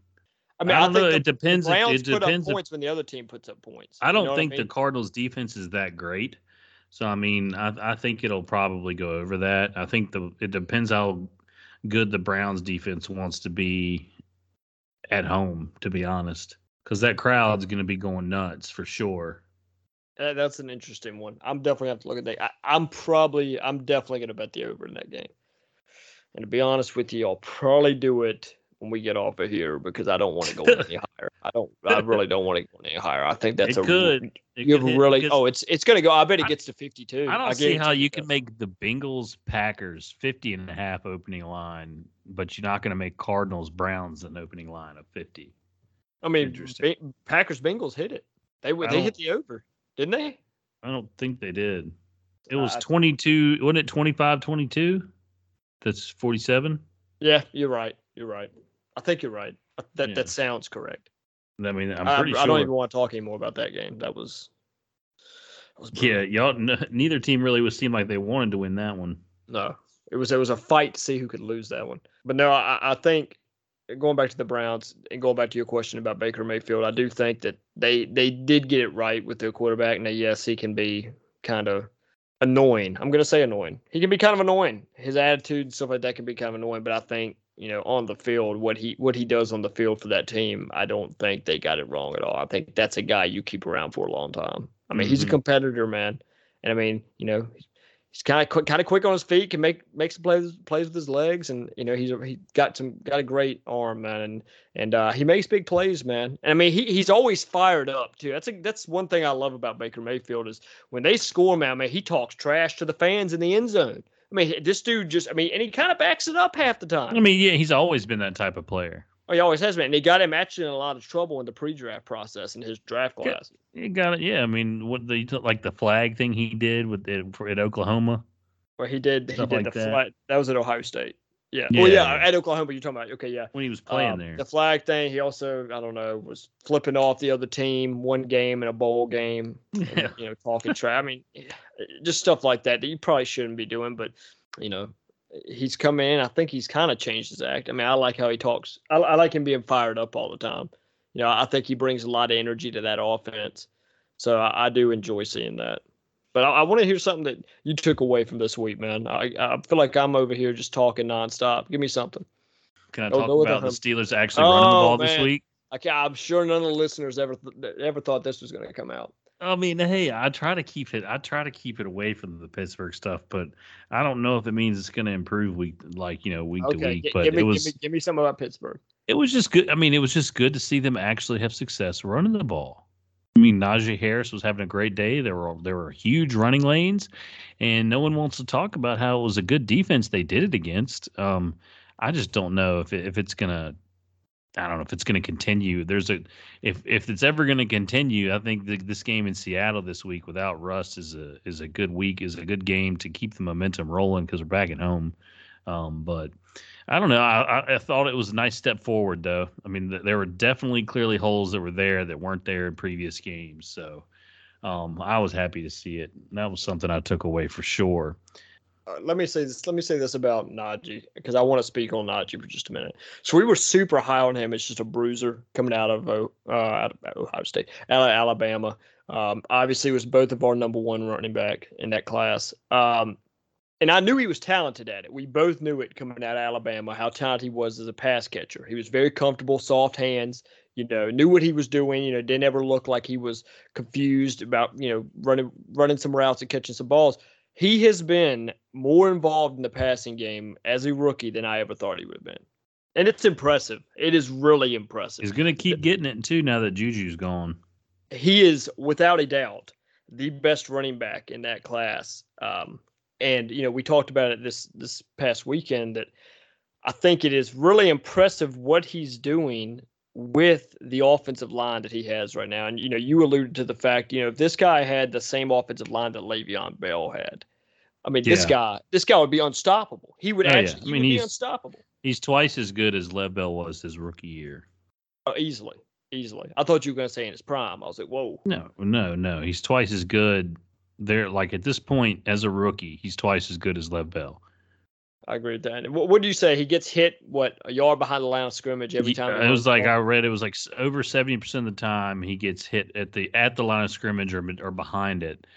I mean, I, don't I think know, the, it depends. The Browns it, it put depends up points if, when the other team puts up points. I don't you know think I mean? the Cardinals' defense is that great. So, I mean, I, I think it'll probably go over that. I think the it depends how good the Browns' defense wants to be at home, to be honest, because that crowd's going to be going nuts for sure. Uh, that's an interesting one. I'm definitely going to have to look at that. I, I'm probably, I'm definitely going to bet the over in that game. And to be honest with you, I'll probably do it when we get off of here because I don't want to go any higher. I don't, I really don't want to go any higher. I think that's it a good, you could, really, it gets, oh, it's, it's going to go. I bet it gets I, to fifty-two. I don't I see how you can make the Bengals Packers fifty and a half opening line, but you're not going to make Cardinals Browns an opening line of fifty. I mean, B- Packers Bengals hit it. They They hit the over. Didn't they? I don't think they did. It was uh, twenty-two. Wasn't it twenty-five twenty-two? That's forty-seven? Yeah, you're right. You're right. I think you're right. That yeah. that sounds correct. I mean, I'm pretty I, sure. I don't even want to talk anymore about that game. That was... That was yeah, y'all. N- neither team really was seemed like they wanted to win that one. No. It was, it was a fight to see who could lose that one. But no, I, I think... Going back to the Browns and going back to your question about Baker Mayfield, I do think that they, they did get it right with their quarterback. Now, yes, he can be kind of annoying. I'm going to say annoying. He can be kind of annoying. His attitude and stuff like that can be kind of annoying. But I think, you know, on the field, what he what he does on the field for that team, I don't think they got it wrong at all. I think that's a guy you keep around for a long time. I mean, mm-hmm. he's a competitor, man. And, I mean, you know, he's kind of quick, kind of quick on his feet. Can make make some plays plays with his legs, and you know he's he got some got a great arm, man, and and uh, he makes big plays, man. And I mean he he's always fired up too. That's a, that's one thing I love about Baker Mayfield is when they score, man. I mean he talks trash to the fans in the end zone. I mean this dude just I mean and he kind of backs it up half the time. I mean yeah, he's always been that type of player. Oh, he always has been. And he got him actually in a lot of trouble in the pre-draft process in his draft class. He got it. Yeah, I mean, what the like the flag thing he did with it for, at Oklahoma. Well, he did. He did like the that. flag. That was at Ohio State. Yeah. yeah. Well, yeah, at Oklahoma. You're talking about okay, yeah. When he was playing um, there, the flag thing. He also, I don't know, was flipping off the other team one game in a bowl game. Yeah. And, you know, talking trash. I mean, just stuff like that that you probably shouldn't be doing. But you know. He's come in. I think he's kind of changed his act. I mean, I like how he talks. I, I like him being fired up all the time. You know, I think he brings a lot of energy to that offense. So I, I do enjoy seeing that. But I, I want to hear something that you took away from this week, man. I, I feel like I'm over here just talking nonstop. Give me something. Can I go, talk go about the Steelers actually oh, running the ball man. this week? Okay, I'm sure none of the listeners ever th- ever thought this was going to come out. I mean, hey, I try to keep it. I try to keep it away from the Pittsburgh stuff, but I don't know if it means it's going to improve week, like you know, week okay, to week. G- but give me, it was give me, give me something about Pittsburgh. It was just good. I mean, it was just good to see them actually have success running the ball. I mean, Najee Harris was having a great day. There were there were huge running lanes, and no one wants to talk about how it was a good defense they did it against. Um, I just don't know if it, if it's gonna. I don't know if it's going to continue. There's a if if it's ever going to continue. I think the, this game in Seattle this week without Russ is a is a good week is a good game to keep the momentum rolling because we're back at home. Um, but I don't know. I, I thought it was a nice step forward though. I mean, th- there were definitely clearly holes that were there that weren't there in previous games. So um, I was happy to see it. And that was something I took away for sure. Uh, let me say this. Let me say this about Najee because I want to speak on Najee for just a minute. So we were super high on him. It's just a bruiser coming out of, uh, out of Ohio State, out of Alabama. Um, obviously, it was both of our number one running back in that class. Um, and I knew he was talented at it. We both knew it coming out of Alabama how talented he was as a pass catcher. He was very comfortable, soft hands. You know, knew what he was doing. You know, didn't ever look like he was confused about you know running running some routes and catching some balls. He has been more involved in the passing game as a rookie than I ever thought he would have been. And it's impressive. It is really impressive. He's going to keep getting it, too, now that Juju's gone. He is, without a doubt, the best running back in that class. Um, and, you know, we talked about it this, this past weekend that I think it is really impressive what he's doing with the offensive line that he has right now. And, you know, you alluded to the fact, you know, if this guy had the same offensive line that Le'Veon Bell had, I mean, yeah. this guy, this guy would be unstoppable. He would oh, actually yeah. I mean, he would be unstoppable. He's twice as good as Lev Bell was his rookie year. Oh, easily, easily. I thought you were going to say in his prime. I was like, whoa. No, no, no. He's twice as good there. Like at this point as a rookie, he's twice as good as Lev Bell. I agree with that. What, what do you say? He gets hit, what, a yard behind the line of scrimmage every time? Yeah, it was like I read it was like over seventy percent of the time he gets hit at the at the line of scrimmage or or behind it.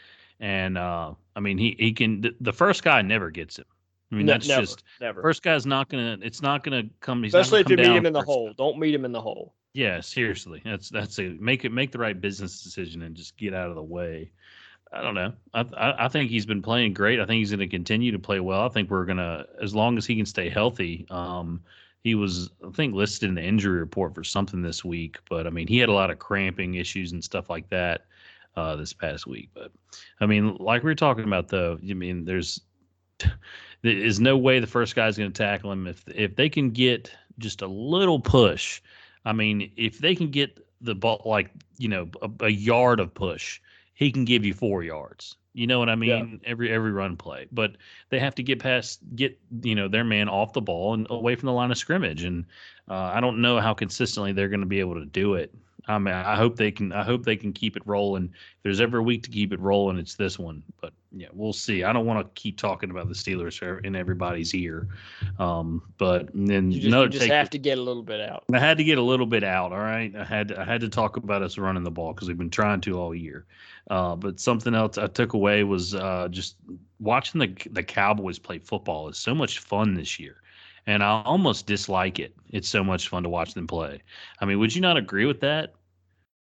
And, uh, I mean, he, he can – the first guy never gets him. I mean, no, that's never, just – never. First guy's not going to – it's not going to come – especially if you meet him in the hole. Guy. Don't meet him in the hole. Yeah, seriously. That's that's a, make it make the right business decision and just get out of the way. I don't know. I, I I think he's been playing great. I think he's going to continue to play well. I think we're going to, as long as he can stay healthy. Um, he was, I think, listed in the injury report for something this week, but I mean, he had a lot of cramping issues and stuff like that uh, this past week. But I mean, like we were talking about, though, I mean, there's there is no way the first guy's going to tackle him. If if they can get just a little push, I mean, if they can get the ball like you know a, a yard of push. He can give you four yards. You know what I mean? Yeah. Every every run play. But they have to get past, get you know their man off the ball and away from the line of scrimmage. And uh, I don't know how consistently they're going to be able to do it. I mean, I hope they can. I hope they can keep it rolling. If there's ever a week to keep it rolling, it's this one. But yeah, we'll see. I don't want to keep talking about the Steelers in everybody's ear. Um, but then you just, you just take, have to get a little bit out. I had to get a little bit out. All right, I had I had to talk about us running the ball because we've been trying to all year. Uh, but something else I took away was uh, just watching the the Cowboys play football is so much fun this year. And I almost dislike it. It's so much fun to watch them play. I mean, would you not agree with that?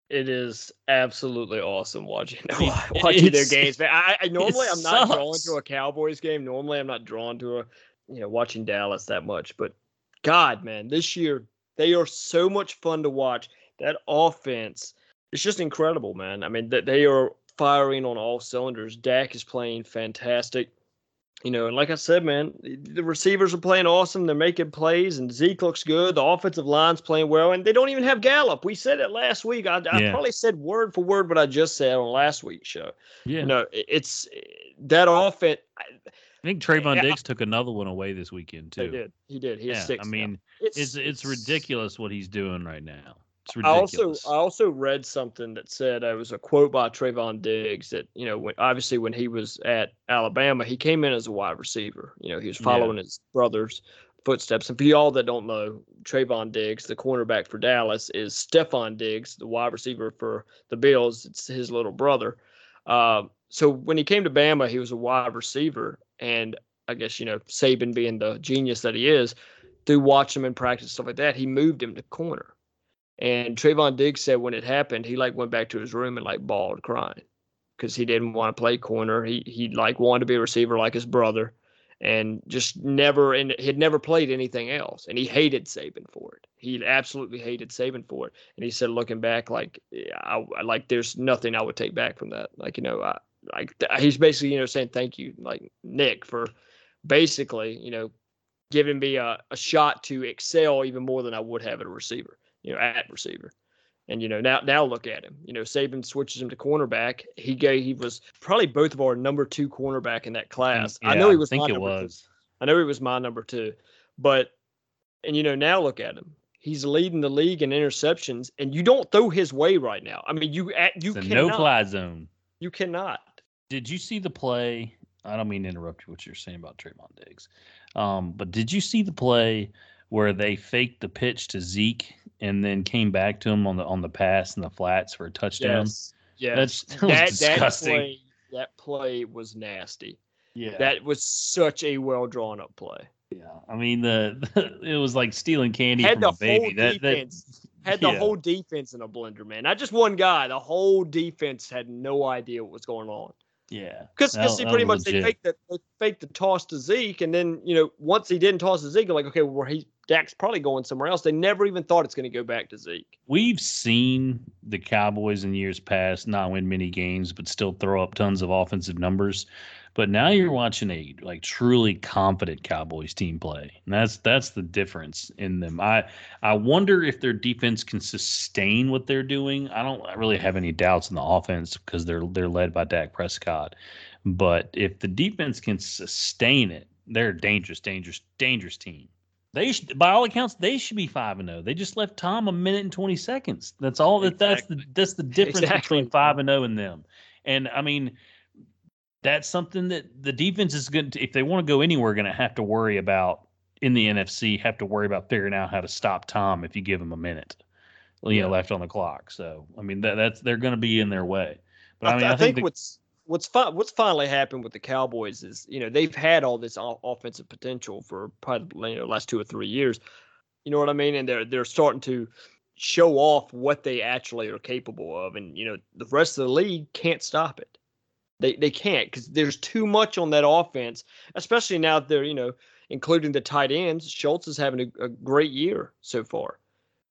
It is absolutely awesome watching watching their games. I, I normally I'm not drawn to a Cowboys game. Normally I'm not drawn to a you know watching Dallas that much. But God, man, this year they are so much fun to watch. That offense, it's just incredible, man. I mean, that they are firing on all cylinders. Dak is playing fantastic. You know, and like I said, man, the receivers are playing awesome. They're making plays, and Zeke looks good. The offensive line's playing well, and they don't even have Gallup. We said it last week. I, I yeah. probably said word for word what I just said on last week's show. Yeah. You know, it's that offense. I, I think Trayvon Diggs I, took another one away this weekend, too. He did. He did. He yeah, six. I mean, it's, it's it's ridiculous what he's doing right now. It's ridiculous. I also, I also read something that said it was a quote by Trayvon Diggs that, you know, when, obviously when he was at Alabama, he came in as a wide receiver. You know, he was following yeah. his brother's footsteps. And for y'all that don't know, Trayvon Diggs, the cornerback for Dallas, is Stephon Diggs, the wide receiver for the Bills. It's his little brother. Uh, so when he came to Bama, he was a wide receiver. And I guess, you know, Saban being the genius that he is, through watching him in practice, stuff like that, he moved him to corner. And Trayvon Diggs said when it happened, he like went back to his room and like bawled crying because he didn't want to play corner. He he like wanted to be a receiver like his brother, and just never and he'd never played anything else. And he hated Saban for it. He absolutely hated Saban for it. And he said, looking back, like I, I like there's nothing I would take back from that. Like you know, I, like he's basically you know saying thank you, like Nick for basically you know giving me a, a shot to excel even more than I would have at a receiver. You know, at receiver. And, you know, now now look at him. You know, Saban switches him to cornerback. He gave, he was probably both of our number two cornerback in that class. Yeah, I know he was I think my it number was. two. I know he was my number two. But, and, you know, now look at him. He's leading the league in interceptions, and you don't throw his way right now. I mean, you, you it's cannot. No-fly zone. You cannot. Did you see the play? I don't mean to interrupt you what you're saying about Trayvon Diggs. Um, but did you see the play where they faked the pitch to Zeke and then came back to him on the on the pass and the flats for a touchdown? Yes, yes. That's, that was that, disgusting. That play, that play was nasty. Yeah. That was such a well-drawn-up play. Yeah, I mean, the, the it was like stealing candy had from a baby. That, defense, that, had the yeah. whole defense in a blender, man. Not just one guy. The whole defense had no idea what was going on. Yeah, because see, pretty much legit. they faked the they faked the toss to Zeke, and then you know once he didn't toss to Zeke, they're like, okay, well he Dak's probably going somewhere else. They never even thought it's going to go back to Zeke. We've seen the Cowboys in years past not win many games, but still throw up tons of offensive numbers. But now you're watching a like truly competent Cowboys team play. And that's that's the difference in them. I I wonder if their defense can sustain what they're doing. I don't I really have any doubts in the offense because they're they're led by Dak Prescott. But if the defense can sustain it, they're a dangerous, dangerous, dangerous team. They should, by all accounts, they should be five and zero. They just left Tom a minute and twenty seconds. That's all. That exactly. that's the that's the difference exactly. between five and zero and them. And I mean. That's something that the defense is going to, if they want to go anywhere, going to have to worry about in the N F C, have to worry about figuring out how to stop Tom if you give him a minute you yeah. know, left on the clock. So, I mean, that, that's they're going to be in their way. But I, I mean, I, I think, think the, what's what's fi- what's finally happened with the Cowboys is, you know, they've had all this o- offensive potential for probably you know, the last two or three years. You know what I mean? And they're they're starting to show off what they actually are capable of. And, you know, the rest of the league can't stop it. They they can't because there's too much on that offense, especially now that they're, you know, including the tight ends. Schultz is having a, a great year so far,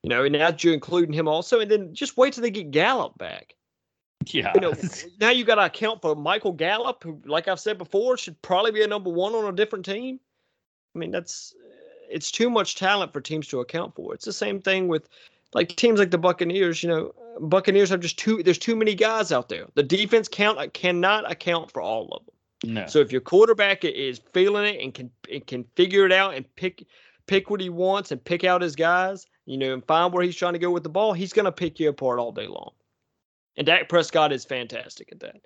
you know, and now you're including him also. And then just wait till they get Gallup back. Yeah. You know, now you got to account for Michael Gallup, who, like I've said before, should probably be a number one on a different team. I mean, that's it's too much talent for teams to account for. It's the same thing with like teams like the Buccaneers, you know. Buccaneers have just too. There's too many guys out there. The defense count cannot account for all of them. No. So if your quarterback is feeling it and can it can figure it out and pick pick what he wants and pick out his guys, you know, and find where he's trying to go with the ball, he's going to pick you apart all day long. And Dak Prescott is fantastic at that.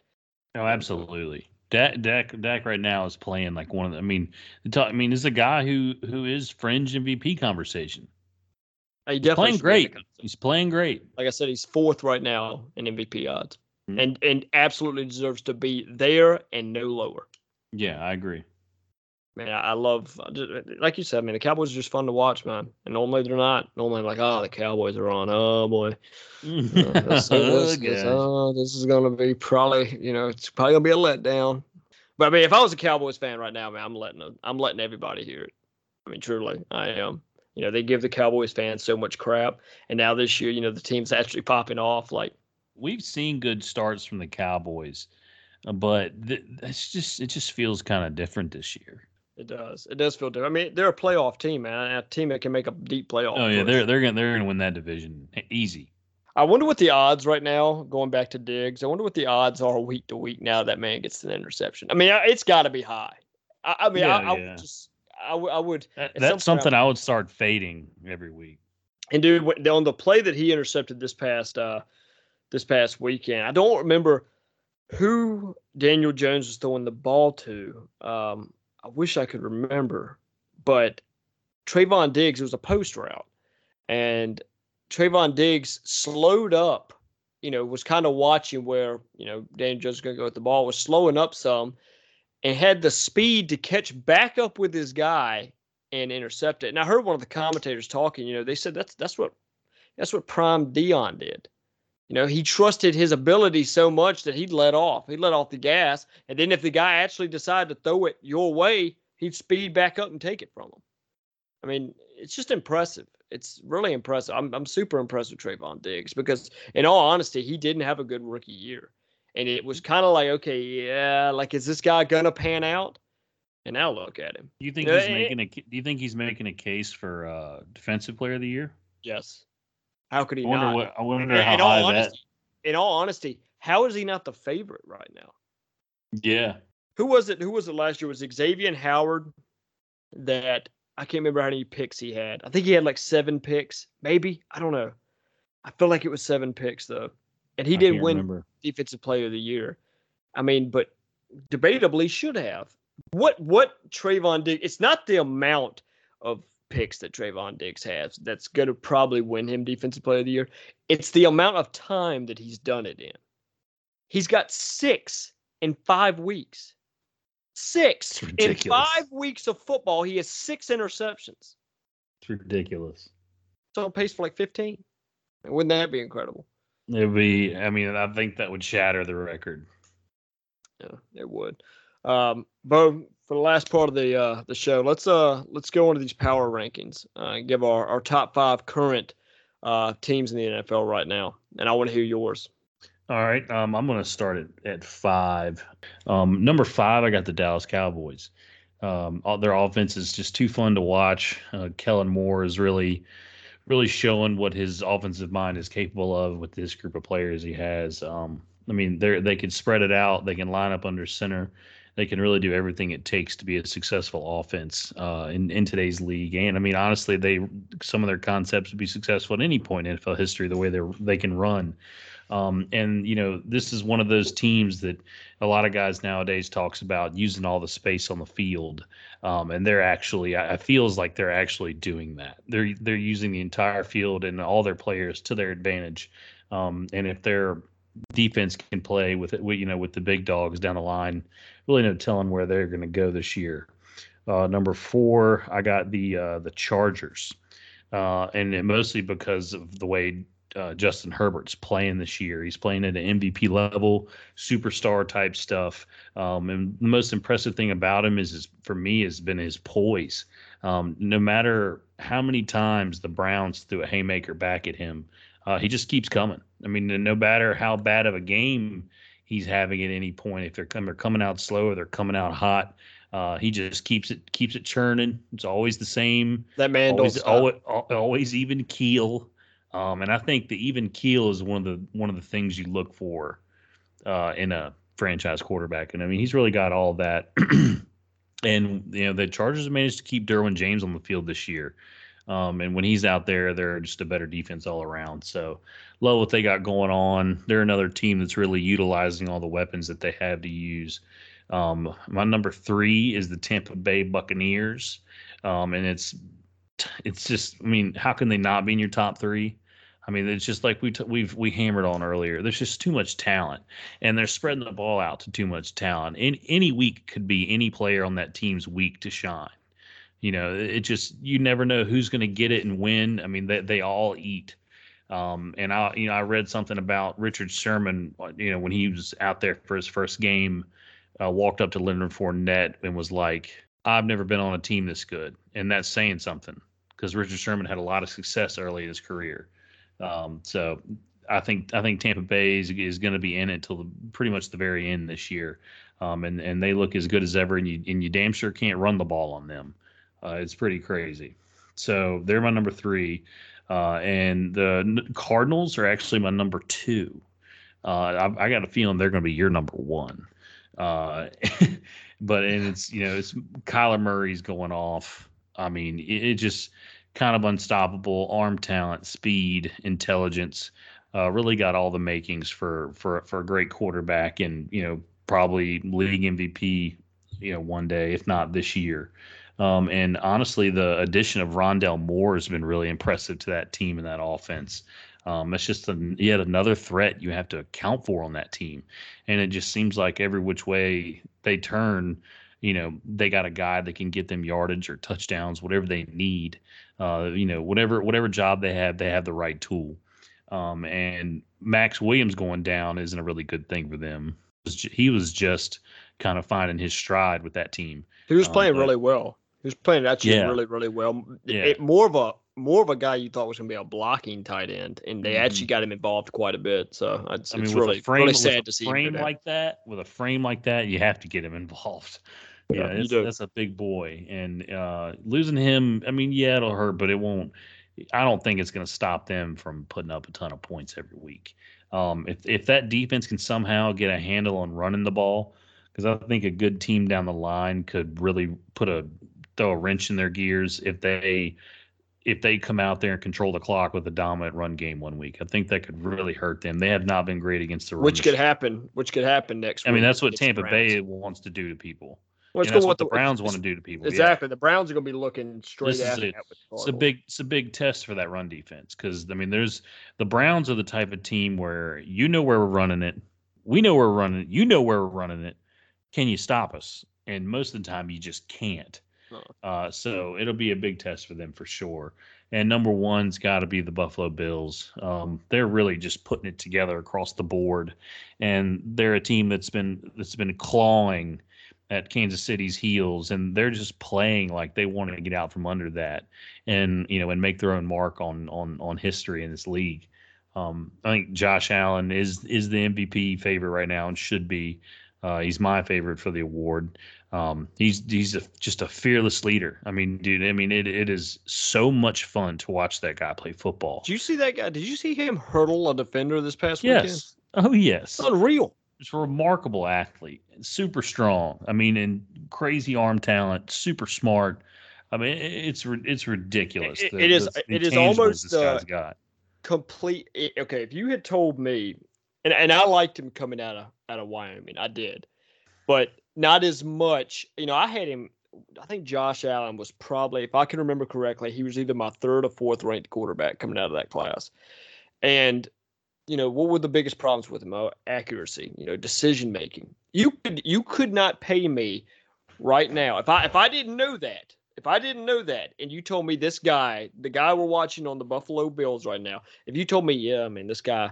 No, absolutely. Dak Dak Dak right now is playing like one of the. I mean, the, I mean, this is a guy who who is fringe M V P conversation. He he's playing great. He's playing great. Like I said, he's fourth right now in M V P odds, mm-hmm. and and absolutely deserves to be there and no lower. Yeah, I agree. Man, I, I love, I just, like you said, man, the Cowboys are just fun to watch, man. And normally they're not. Normally I'm like, oh, the Cowboys are on. Oh, boy. Uh, this, oh, this, oh, this is going to be probably, you know, it's probably going to be a letdown. But, I mean, if I was a Cowboys fan right now, man, I'm letting, them, I'm letting everybody hear it. I mean, truly, I am. You know, they give the Cowboys fans so much crap. And now this year, you know, the team's actually popping off. Like, we've seen good starts from the Cowboys, but th- it's just it just feels kind of different this year. It does. It does feel different. I mean, they're a playoff team, man. A team that can make a deep playoff. Oh, yeah, push. they're they're going they're going to win that division easy. I wonder what the odds right now, going back to Diggs, I wonder what the odds are week to week now that man gets an interception. I mean, it's got to be high. I, I mean, yeah, I, I yeah. would just – I, w- I would. That, that's something I would start fading every week. And dude, on the play that he intercepted this past uh, this past weekend, I don't remember who Daniel Jones was throwing the ball to. Um, I wish I could remember, but Trayvon Diggs, it was a post route, and Trayvon Diggs slowed up. You know, was kind of watching where you know Daniel Jones was going to go with the ball, was slowing up some. And had the speed to catch back up with his guy and intercept it. And I heard one of the commentators talking. You know, they said that's that's what that's what Prime Dion did. You know, he trusted his ability so much that he'd let off. He let off the gas, and then if the guy actually decided to throw it your way, he'd speed back up and take it from him. I mean, it's just impressive. It's really impressive. I'm I'm super impressed with Trayvon Diggs because, in all honesty, he didn't have a good rookie year. And it was kind of like, okay, yeah, like, is this guy gonna pan out? And now look at him. Do you think uh, he's making a? Do you think he's making a case for uh, defensive player of the year? Yes. How could he I wonder not? What, I wonder in, how in high all honesty, that. In all honesty, how is he not the favorite right now? Yeah. Who was it? Who was it last year? It was Xavier Howard? That I can't remember how many picks he had. I think he had like seven picks, maybe. I don't know. I feel like it was seven picks though. And he did win remember. Defensive player of the year. I mean, but debatably should have. What what Trayvon Diggs, it's not the amount of picks that Trayvon Diggs has that's going to probably win him defensive player of the year. It's the amount of time that he's done it in. He's got six in five weeks. Six in five weeks of football, he has six interceptions. It's ridiculous. So on pace for like fifteen. Wouldn't that be incredible? It would be, I mean, I think that would shatter the record. Yeah, it would. Um, Bo, for the last part of the uh, the show, let's uh let's go into these power rankings uh, and give our, our top five current uh, teams in the N F L right now. And I want to hear yours. All right, um, I'm going to start at, at five. Um, number five, I got the Dallas Cowboys. Um, all, their offense is just too fun to watch. Uh, Kellen Moore is really, really showing what his offensive mind is capable of with this group of players he has. Um, I mean, they they can spread it out. They can line up under center. They can really do everything it takes to be a successful offense uh, in, in today's league. And, I mean, honestly, they some of their concepts would be successful at any point in N F L history, the way they they can run. Um, and, you know, this is one of those teams that a lot of guys nowadays talks about using all the space on the field. Um, and they're actually – it feels like they're actually doing that. They're, they're using the entire field and all their players to their advantage. Um, and if their defense can play with, it, you know, with the big dogs down the line – really no telling where they're going to go this year. Uh, number four, I got the uh, the Chargers, uh, and, and mostly because of the way uh, Justin Herbert's playing this year. He's playing at an M V P level, superstar type stuff. Um, and the most impressive thing about him is, his, for me, has been his poise. Um, no matter how many times the Browns threw a haymaker back at him, uh, he just keeps coming. I mean, no matter how bad of a game he's having at any point, if they're coming, they're coming out slow or they're coming out hot, uh, he just keeps it, keeps it churning. It's always the same. That man always, don't stop. Always, always even keel. Um, and I think the even keel is one of the, one of the things you look for, uh, in a franchise quarterback. And I mean, he's really got all that. And, you know, the Chargers have managed to keep Derwin James on the field this year. Um, and when he's out there, they're just a better defense all around. So love what they got going on. They're another team that's really utilizing all the weapons that they have to use. Um, my number three is the Tampa Bay Buccaneers. Um, and it's it's just, I mean, how can they not be in your top three? I mean, it's just like we t- we've we hammered on earlier. There's just too much talent, and they're spreading the ball out to too much talent. In, any week could be any player on that team's week to shine. You know, it just, you never know who's going to get it and when. I mean, they they all eat. Um, and I, you know, I read something about Richard Sherman, you know, when he was out there for his first game, uh, walked up to Leonard Fournette and was like, I've never been on a team this good. And that's saying something, because Richard Sherman had a lot of success early in his career. Um, so I think, I think Tampa Bay is, is going to be in it till the, pretty much the very end this year. Um, and, and they look as good as ever, and you, and you damn sure can't run the ball on them. Uh, it's pretty crazy. So they're my number three. Uh, and the Cardinals are actually my number two. Uh, I, I got a feeling they're going to be your number one. Uh, but and it's, you know, it's Kyler Murray's going off. I mean, it, it just kind of unstoppable arm talent, speed, intelligence, uh, really got all the makings for, for, for a great quarterback and, you know, probably league M V P, you know, one day, if not this year. Um, and honestly, the addition of Rondale Moore has been really impressive to that team and that offense. Um, it's just a, yet another threat you have to account for on that team. And it just seems like every which way they turn, you know, they got a guy that can get them yardage or touchdowns, whatever they need. Uh, you know, whatever whatever job they have, they have the right tool. Um, and Max Williams going down isn't a really good thing for them. He was just kind of finding his stride with that team. He was playing um, really well. He was playing actually yeah. really, really well. Yeah. It, more of a more of a guy you thought was going to be a blocking tight end, and they mm-hmm. actually got him involved quite a bit. So it's, I mean, it's really, frame, really sad to see. With a frame like that, with a frame like that, you have to get him involved. Yeah, yeah, you do. That's a big boy, and uh, losing him, I mean, yeah, it'll hurt, but it won't. I don't think it's going to stop them from putting up a ton of points every week. Um, if if that defense can somehow get a handle on running the ball. Because I think a good team down the line could really put a throw a wrench in their gears if they if they come out there and control the clock with a dominant run game one week. I think that could really hurt them. They have not been great against the run. Which could happen. Which could happen next week. I mean, that's what Tampa Bay wants to do to people. Well, and that's what the Browns want to do to people. Exactly. Yeah. The Browns are going to be looking straight at it. It's a big, it's a big test for that run defense. Because I mean, there's the Browns are the type of team where you know where we're running it, we know where we're running it, you know where we're running it. Can you stop us? And most of the time, you just can't. Uh, so it'll be a big test for them for sure. And number one's got to be the Buffalo Bills. Um, they're really just putting it together across the board, and they're a team that's been that's been clawing at Kansas City's heels, and they're just playing like they want to get out from under that, and you know, and make their own mark on on on history in this league. Um, I think Josh Allen is is the M V P favorite right now and should be. Uh, he's my favorite for the award. Um, he's he's a, just a fearless leader. I mean, dude, I mean, it it is so much fun to watch that guy play football. Did you see that guy? Did you see him hurdle a defender this past yes. weekend? Oh, yes. It's unreal. He's a remarkable athlete, super strong. I mean, and crazy arm talent, super smart. I mean, it's it's ridiculous. It, the, it is the, the it is almost this guy's uh, got. complete. Okay, if you had told me, and and I liked him coming out of out of Wyoming, I did, but not as much. You know, I had him. I think Josh Allen was probably, if I can remember correctly, he was either my third or fourth ranked quarterback coming out of that class. And you know, what were the biggest problems with him? Oh, accuracy. You know, decision making. You could you could not pay me right now if I if I didn't know that. If I didn't know that, and you told me this guy, the guy we're watching on the Buffalo Bills right now, if you told me, yeah, I mean, this guy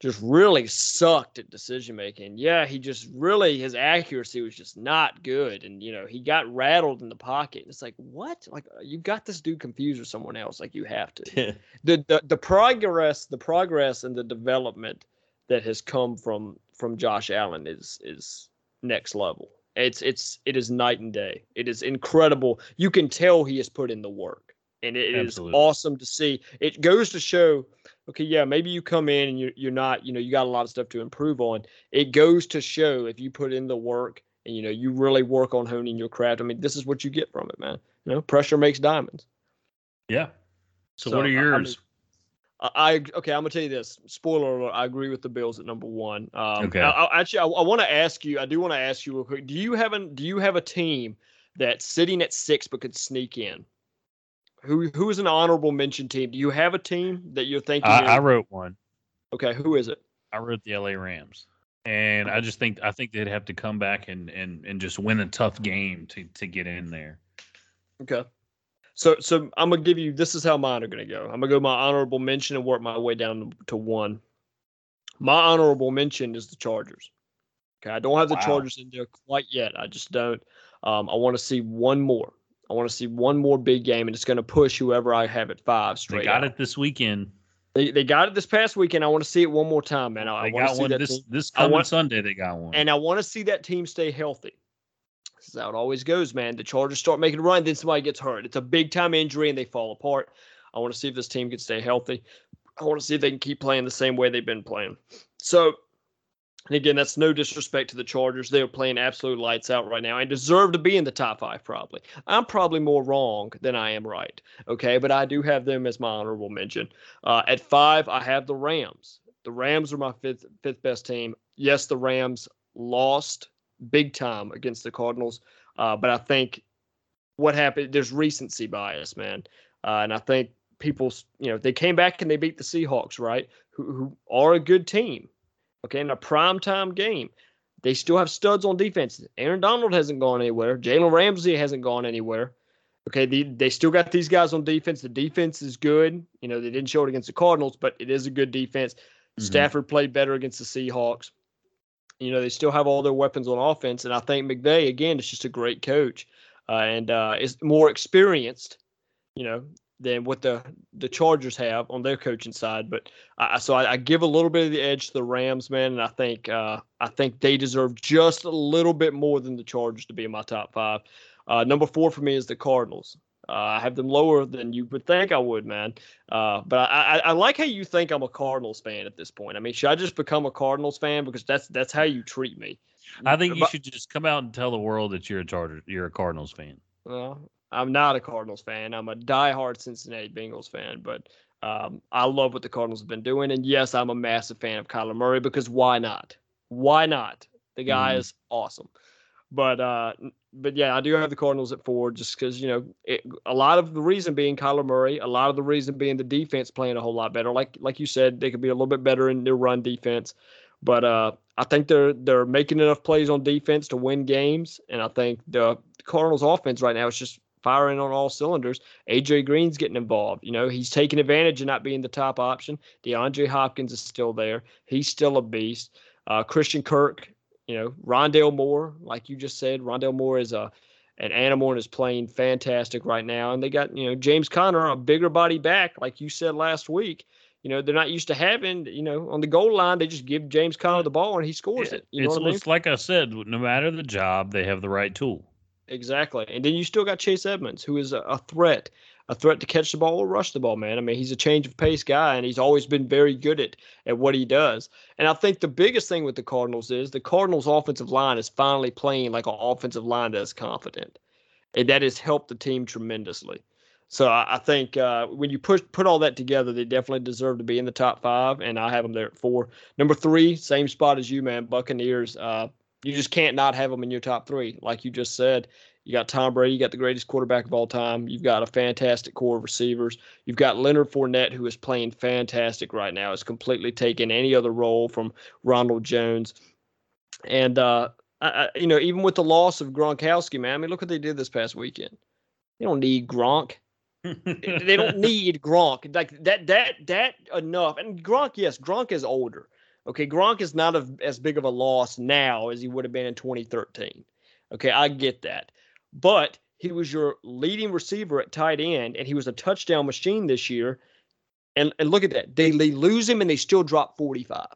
just really sucked at decision-making. Yeah, he just really, his accuracy was just not good. And, you know, he got rattled in the pocket. It's like, what? Like, you've got this dude confused with someone else. Like, you have to. Yeah. The, the the progress, the progress and the development that has come from, from Josh Allen is is next level. It's it's it is night and day. It is incredible. You can tell he has put in the work, and it Absolutely. Is awesome to see. It goes to show, okay, yeah, maybe you come in and you're you're not, you know, you got a lot of stuff to improve on. It goes to show if you put in the work and you know you really work on honing your craft. I mean, this is what you get from it, man. You know, pressure makes diamonds. Yeah. So, so what are yours? I, I okay, I'm gonna tell you this. Spoiler alert, I agree with the Bills at number one. Um, okay. I, I, actually, I, I want to ask you. I do want to ask you real quick. Do you have a Do you have a team that's sitting at six but could sneak in? Who Who is an honorable mention team? Do you have a team that you're thinking? I, I wrote one. Okay, who is it? I wrote the L A Rams, and I just think I think they'd have to come back and and, and just win a tough game to to get in there. Okay. So, so I'm gonna give you. This is how mine are gonna go. I'm gonna go my honorable mention and work my way down to one. My honorable mention is the Chargers. Okay, I don't have the wow. Chargers in there quite yet. I just don't. Um, I want to see one more. I want to see one more big game, and it's gonna push whoever I have at five straight. They got out. it this weekend. They they got it this past weekend. I want to see it one more time, man. I, I want to see one that this, this coming want, Sunday. They got one, and I want to see that team stay healthy. This is how it always goes, man. The Chargers start making a run, then somebody gets hurt. It's a big-time injury, and they fall apart. I want to see if this team can stay healthy. I want to see if they can keep playing the same way they've been playing. So, and again, that's no disrespect to the Chargers. They are playing absolute lights out right now and deserve to be in the top five probably. I'm probably more wrong than I am right, okay? But I do have them as my honorable mention. Uh, at five, I have the Rams. The Rams are my fifth, fifth best team. Yes, the Rams lost big time against the Cardinals. Uh, but I think what happened, there's recency bias, man. Uh, and I think people, you know, they came back and they beat the Seahawks, right? Who, who are a good team. Okay. In a primetime game, they still have studs on defense. Aaron Donald hasn't gone anywhere. Jalen Ramsey hasn't gone anywhere. Okay. They, they still got these guys on defense. The defense is good. You know, they didn't show it against the Cardinals, but it is a good defense. Mm-hmm. Stafford played better against the Seahawks. You know, they still have all their weapons on offense. And I think McVay, again, is just a great coach uh, and uh, is more experienced, you know, than what the, the Chargers have on their coaching side. But I, so I, I give a little bit of the edge to the Rams, man. And I think uh, I think they deserve just a little bit more than the Chargers to be in my top five. Uh, number four for me is the Cardinals. Uh, I have them lower than you would think I would, man. Uh, but I, I, I like how you think I'm a Cardinals fan at this point. I mean, should I just become a Cardinals fan because that's that's how you treat me? I think you but, should just come out and tell the world that you're a Charger, you're a Cardinals fan. Well, I'm not a Cardinals fan. I'm a diehard Cincinnati Bengals fan. But um, I love what the Cardinals have been doing. And yes, I'm a massive fan of Kyler Murray because why not? Why not? The guy mm. is awesome. But uh, but yeah, I do have the Cardinals at four just because, you know, it, a lot of the reason being Kyler Murray, a lot of the reason being the defense playing a whole lot better. Like like you said, they could be a little bit better in their run defense. But uh, I think they're they're making enough plays on defense to win games. And I think the Cardinals offense right now is just firing on all cylinders. A J Green's getting involved. You know, he's taking advantage of not being the top option. DeAndre Hopkins is still there. He's still a beast. Uh, Christian Kirk. You know, Rondale Moore, like you just said, Rondale Moore is a an animal and is playing fantastic right now. And they got, you know, James Conner, a bigger body back, like you said last week. you know, they're not used to having, you know, on the goal line. They just give James Conner the ball and he scores it. You know what I mean? It's like I said, no matter the job, they have the right tool. Exactly. And then you still got Chase Edmonds, who is a, a threat, a threat to catch the ball or rush the ball, man. I mean, he's a change of pace guy, and he's always been very good at, at what he does. And I think the biggest thing with the Cardinals is the Cardinals' offensive line is finally playing like an offensive line that is confident. And that has helped the team tremendously. So I, I think uh, when you push, put all that together, they definitely deserve to be in the top five, and I have them there at four. Number three, same spot as you, man, Buccaneers. Uh, you just can't not have them in your top three. Like you just said, you got Tom Brady, you got the greatest quarterback of all time. You've got a fantastic core of receivers. You've got Leonard Fournette, who is playing fantastic right now. It's completely taken any other role from Ronald Jones. And, uh, I, you know, even with the loss of Gronkowski, man, I mean, look what they did this past weekend. They don't need Gronk. They don't need Gronk. Like that, that, that enough. And Gronk, yes, Gronk is older. Okay, Gronk is not a, as big of a loss now as he would have been in twenty thirteen. Okay, I get that. But he was your leading receiver at tight end, and he was a touchdown machine this year. And and look at that. They, they lose him, and they still drop forty-five.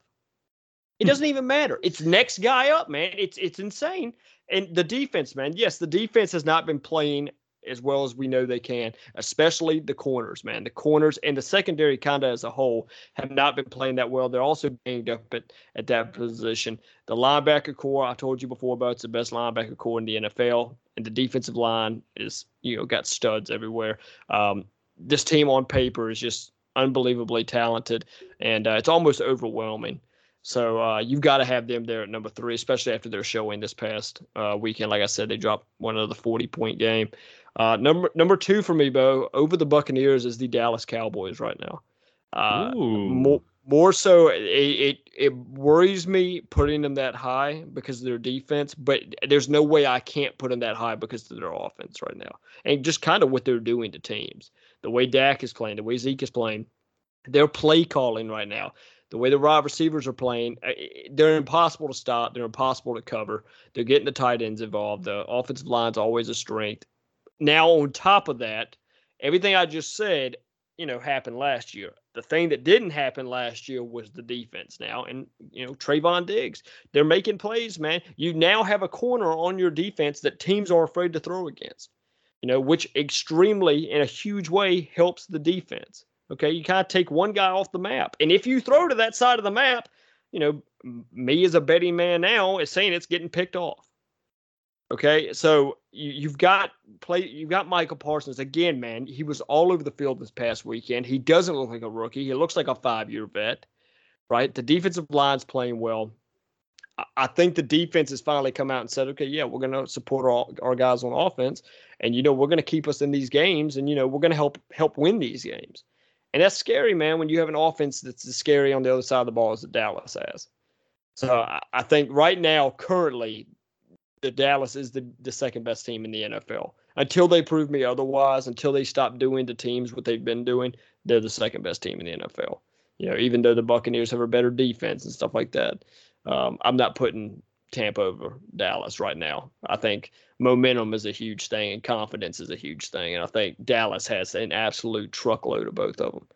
It doesn't even matter. It's next guy up, man. It's it's insane. And the defense, man, yes, the defense has not been playing as well as we know they can, especially the corners, man. The corners and the secondary kind of as a whole have not been playing that well. They're also banged up at, at that position. The linebacker core, I told you before about, it's the best linebacker core in the N F L. And the defensive line is, you know, got studs everywhere. Um, this team on paper is just unbelievably talented, and uh, it's almost overwhelming. So uh, you've got to have them there at number three, especially after their showing this past uh, weekend. Like I said, they dropped one another forty-point game. Uh, number number two for me, Bo, over the Buccaneers is the Dallas Cowboys right now. Uh, more, more so, it, it it worries me putting them that high because of their defense, but there's no way I can't put them that high because of their offense right now. And just kind of what they're doing to teams. The way Dak is playing, the way Zeke is playing, their play calling right now. The way the wide receivers are playing, they're impossible to stop. They're impossible to cover. They're getting the tight ends involved. The offensive line's always a strength. Now, on top of that, everything I just said, you know, happened last year. The thing that didn't happen last year was the defense now. And, you know, Trayvon Diggs, they're making plays, man. You now have a corner on your defense that teams are afraid to throw against, you know, which extremely, in a huge way, helps the defense. Okay, you kind of take one guy off the map. And if you throw to that side of the map, you know, me as a betting man now is saying it's getting picked off. Okay, so you, you've got play. You've got Michael Parsons. Again, man, he was all over the field this past weekend. He doesn't look like a rookie. He looks like a five-year vet, right? The defensive line's playing well. I, I think the defense has finally come out and said, okay, yeah, we're going to support our, our guys on offense. And, you know, we're going to keep us in these games. And, you know, we're going to help help win these games. And that's scary, man, when you have an offense that's as scary on the other side of the ball as the Dallas has. So I, I think right now, currently, the Dallas is the, the second best team in the N F L. Until they prove me otherwise, until they stop doing to teams what they've been doing, they're the second best team in the N F L. You know, even though the Buccaneers have a better defense and stuff like that, um, I'm not putting Tampa over Dallas right now. I think momentum is a huge thing and confidence is a huge thing. And I think Dallas has an absolute truckload of both of them.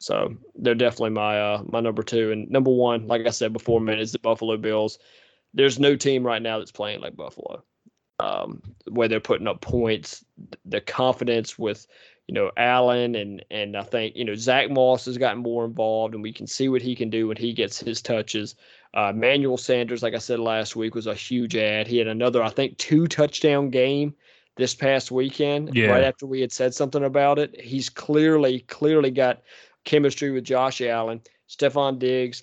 So they're definitely my, uh, my number two. And number one, like I said before, man, is the Buffalo Bills. There's no team right now that's playing like Buffalo, um, where they're putting up points, the confidence with, you know, Allen and, and I think, you know, Zach Moss has gotten more involved and we can see what he can do when he gets his touches. Uh, Manuel Sanders, like I said last week, was a huge add. He had another, I think, two touchdown game this past weekend, yeah. Right after we had said something about it. He's clearly, clearly got chemistry with Josh Allen. Stephon Diggs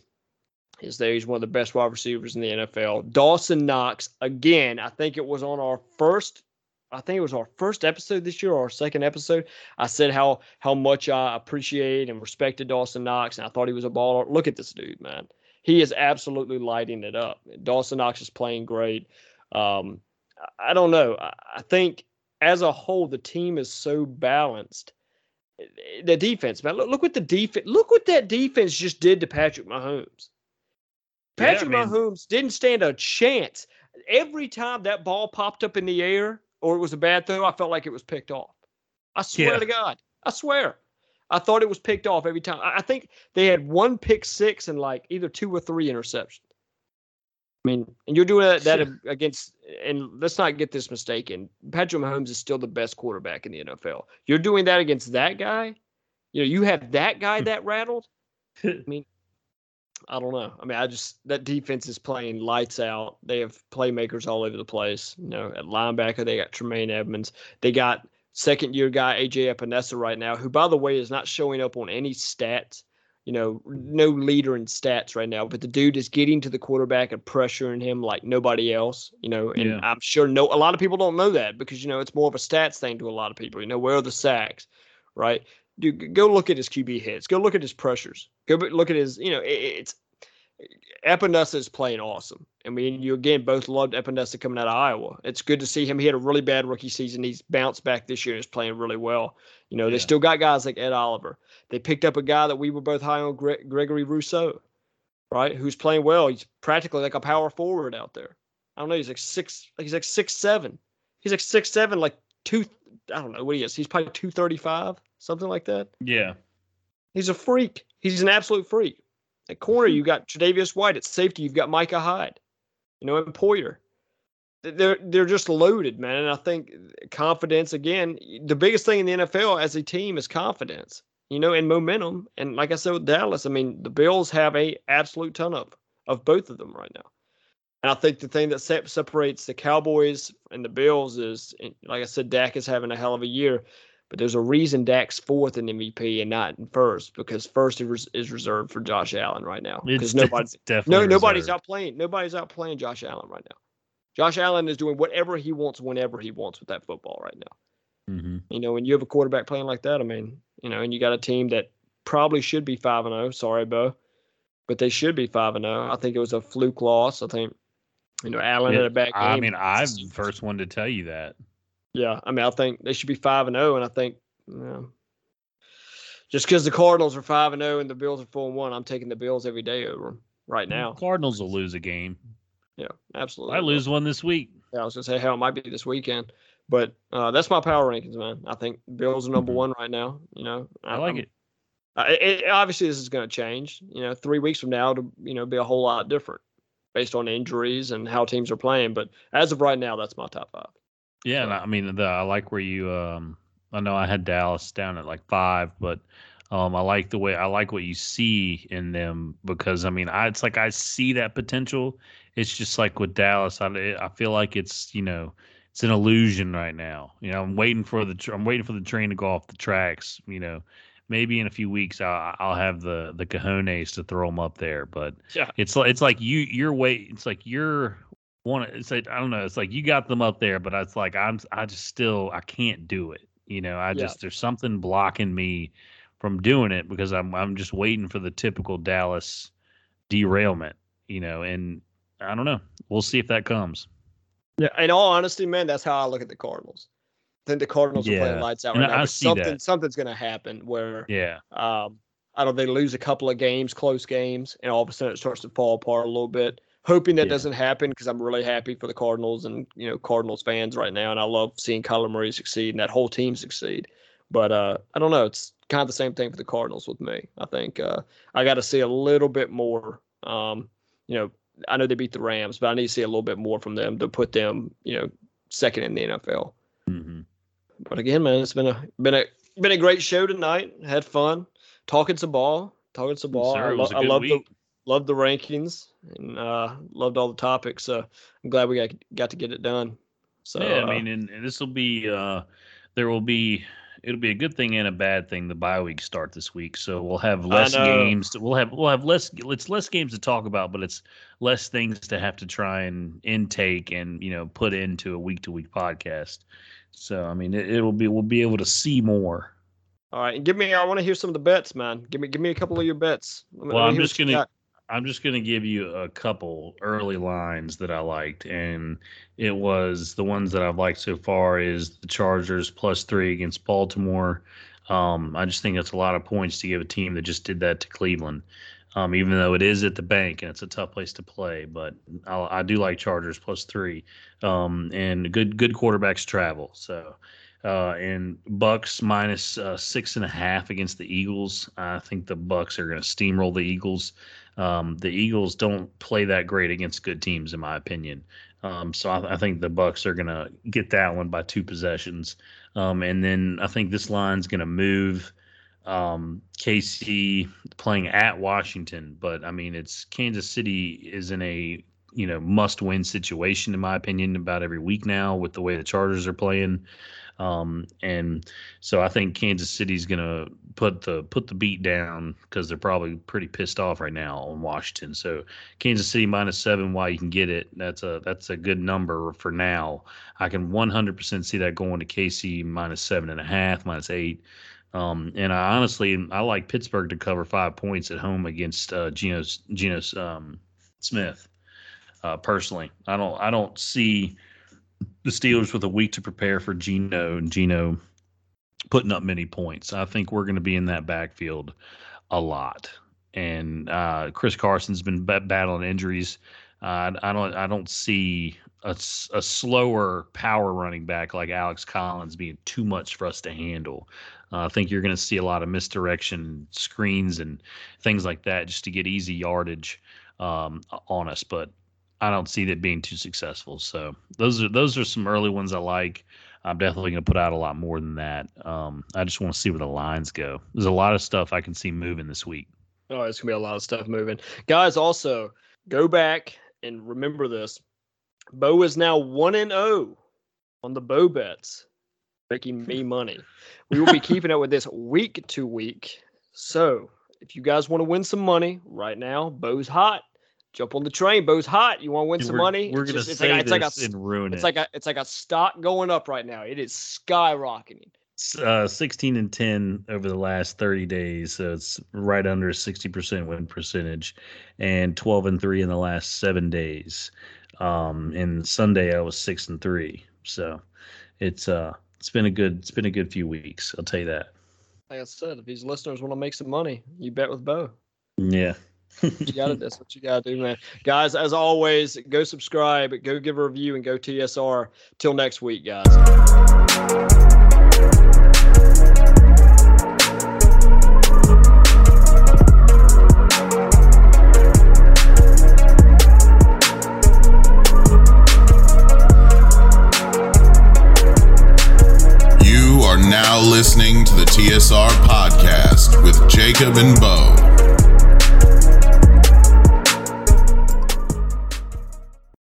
is there. He's one of the best wide receivers in the N F L. Dawson Knox, again, I think it was on our first I think it was our first episode this year, or our second episode. I said how how much I appreciate and respected Dawson Knox, and I thought he was a baller. Look at this dude, man. He is absolutely lighting it up. Dawson Knox is playing great. Um, I don't know. I think as a whole, the team is so balanced. The defense, man. Look, look what the defense. Look what that defense just did to Patrick Mahomes. Patrick yeah, I mean, Mahomes didn't stand a chance. Every time that ball popped up in the air, or it was a bad throw, I felt like it was picked off. I swear yeah. to God. I swear. I thought it was picked off every time. I think they had one pick six and like either two or three interceptions. I mean, and you're doing that, that against, and let's not get this mistaken, Patrick Mahomes is still the best quarterback in the N F L. You're doing that against that guy? You know, you have that guy that rattled? I mean, I don't know. I mean, I just, that defense is playing lights out. They have playmakers all over the place. You know, at linebacker, they got Tremaine Edmonds. They got second-year guy A J Epinesa right now, who, by the way, is not showing up on any stats. You know, no leader in stats right now, but the dude is getting to the quarterback and pressuring him like nobody else, you know, and yeah. I'm sure no, a lot of people don't know that because, you know, it's more of a stats thing to a lot of people. You know, where are the sacks, right? Dude, go look at his Q B hits. Go look at his pressures. Go look at his, you know, it, it's Epinesa is playing awesome. I mean, you again both loved Epinesa coming out of Iowa. It's good to see him. He had a really bad rookie season. He's bounced back this year and is playing really well. You know, yeah. they still got guys like Ed Oliver. They picked up a guy that we were both high on, Gre- Gregory Rousseau, right? Who's playing well. He's practically like a power forward out there. I don't know. He's like six. Like he's like six seven. He's like six seven. Like two. I don't know what he is. He's probably two thirty five, something like that. Yeah. He's a freak. He's an absolute freak. At corner, you got Tre'Davious White. At safety, you've got Micah Hyde, you know, and Poyer. They're, they're just loaded, man. And I think confidence, again, the biggest thing in the N F L as a team is confidence, you know, and momentum. And like I said with Dallas, I mean, the Bills have a absolute ton of, of both of them right now. And I think the thing that se- separates the Cowboys and the Bills is, like I said, Dak is having a hell of a year. But there's a reason Dak's fourth in M V P and not in first, because first is reserved for Josh Allen right now. Because nobody's no nobody's out playing. Nobody's out playing Josh Allen right now. Josh Allen is doing whatever he wants, whenever he wants with that football right now. Mm-hmm. You know, when you have a quarterback playing like that, I mean, you know, and you got a team that probably should be five and zero. Sorry, Bo, but they should be five and zero. I think it was a fluke loss. I think you know Allen yeah, had a bad game. I mean, I'm the first one to tell you that. Yeah, I mean, I think they should be five and zero, and I think you know, just because the Cardinals are five and zero and the Bills are four and one, I'm taking the Bills every day over them right now. The Cardinals will lose a game. Yeah, absolutely. I lose one this week. Yeah, I was gonna say hell, it might be this weekend, but uh, that's my power rankings, man. I think Bills are number mm-hmm. one right now. You know, I, I like it. I, it. Obviously, this is gonna change. You know, three weeks from now, to you know, be a whole lot different based on injuries and how teams are playing. But as of right now, that's my top five. Yeah, and I mean, the, I like where you. Um, I know I had Dallas down at like five, but um, I like the way I like what you see in them because I mean, I, it's like I see that potential. It's just like with Dallas, I, I feel like it's you know it's an illusion right now. You know, I'm waiting for the I'm waiting for the train to go off the tracks. You know, maybe in a few weeks I'll, I'll have the the cojones to throw them up there, but yeah. it's like it's like you you're wait it's like you're. Want to say I don't know. It's like you got them up there, but it's like I'm. I just still I can't do it. You know, I just yeah. there's something blocking me from doing it because I'm I'm just waiting for the typical Dallas derailment. You know, and I don't know. We'll see if that comes. Yeah, in all honesty, man, that's how I look at the Cardinals. I think the Cardinals yeah. are playing lights out right and now. I see something that. something's going to happen where yeah. Um, I don't. They lose a couple of games, close games, and all of a sudden it starts to fall apart a little bit. Hoping that yeah. doesn't happen because I'm really happy for the Cardinals and, you know, Cardinals fans right now. And I love seeing Kyler Murray succeed and that whole team succeed. But uh, I don't know. It's kind of the same thing for the Cardinals with me. I think uh, I got to see a little bit more. Um, you know, I know they beat the Rams, but I need to see a little bit more from them to put them, you know, second in the N F L. Mm-hmm. But again, man, it's been a been a been a great show tonight. Had fun talking some ball, talking some ball. Sorry, I, lo- I love the. Loved the rankings and uh, loved all the topics. So I'm glad we got, got to get it done. So yeah, I mean, and, and this will be uh, there will be it'll be a good thing and a bad thing. The bye week start this week, so we'll have less games. To, we'll have we'll have less. It's less games to talk about, but it's less things to have to try and intake and you know put into a week to week podcast. So I mean, it, it'll be we'll be able to see more. All right, and give me. I want to hear some of the bets, man. Give me give me a couple of your bets. Let me, well, I'm just gonna. I'm just going to give you a couple early lines that I liked, and it was the ones that I've liked so far is the Chargers plus three against Baltimore. Um, I just think that's a lot of points to give a team that just did that to Cleveland, um, even though it is at the bank and it's a tough place to play. But I'll, I do like Chargers plus three, um, and good good quarterbacks travel. So Uh, and Bucks minus uh, six and a half against the Eagles. I think the Bucks are going to steamroll the Eagles. Um, the Eagles don't play that great against good teams, in my opinion. Um, so I, I think the Bucks are going to get that one by two possessions. Um, and then I think this line's going to move. Um, K C playing at Washington, but I mean, it's Kansas City is in a you know must-win situation, in my opinion, about every week now with the way the Chargers are playing. Um, and so I think Kansas City's going to put the put the beat down because they're probably pretty pissed off right now on Washington. So Kansas City minus seven, while you can get it, that's a that's a good number for now. I can one hundred percent see that going to K C minus seven and a half, minus eight. Um, and I honestly, I like Pittsburgh to cover five points at home against uh, Geno Geno um, Smith. Uh, personally, I don't I don't see the Steelers with a week to prepare for Geno and Geno putting up many points. I think we're going to be in that backfield a lot. And uh, Chris Carson's been b- battling injuries. Uh, I don't I don't see a, a slower power running back like Alex Collins being too much for us to handle. Uh, I think you're going to see a lot of misdirection screens and things like that just to get easy yardage um, on us. But I don't see that being too successful. So those are those are some early ones I like. I'm definitely going to put out a lot more than that. Um, I just want to see where the lines go. There's a lot of stuff I can see moving this week. Oh, it's going to be a lot of stuff moving. Guys, also, go back and remember this. Bo is now one and oh on the Bo Bets, making me money. We will be keeping up with this week to week. So if you guys want to win some money right now, Bo's hot. Jump on the train. Bo's hot. You want to win Dude, some we're, money? We're going to say like, this like a, and ruin it's it. Like a, it's like a stock going up right now. It is skyrocketing. It's uh, sixteen and ten over the last thirty days. So it's right under sixty percent win percentage and twelve and three in the last seven days. Um, and Sunday I was six and three. So it's, uh, it's been a good, it's been a good few weeks. I'll tell you that. Like I said, if these listeners want to make some money, you bet with Bo. Yeah. You gotta, that's what you got to do, man. Guys, as always, go subscribe, go give a review, and go T S R. Till next week, guys. Listening to the T S R podcast with Jacob and Bo.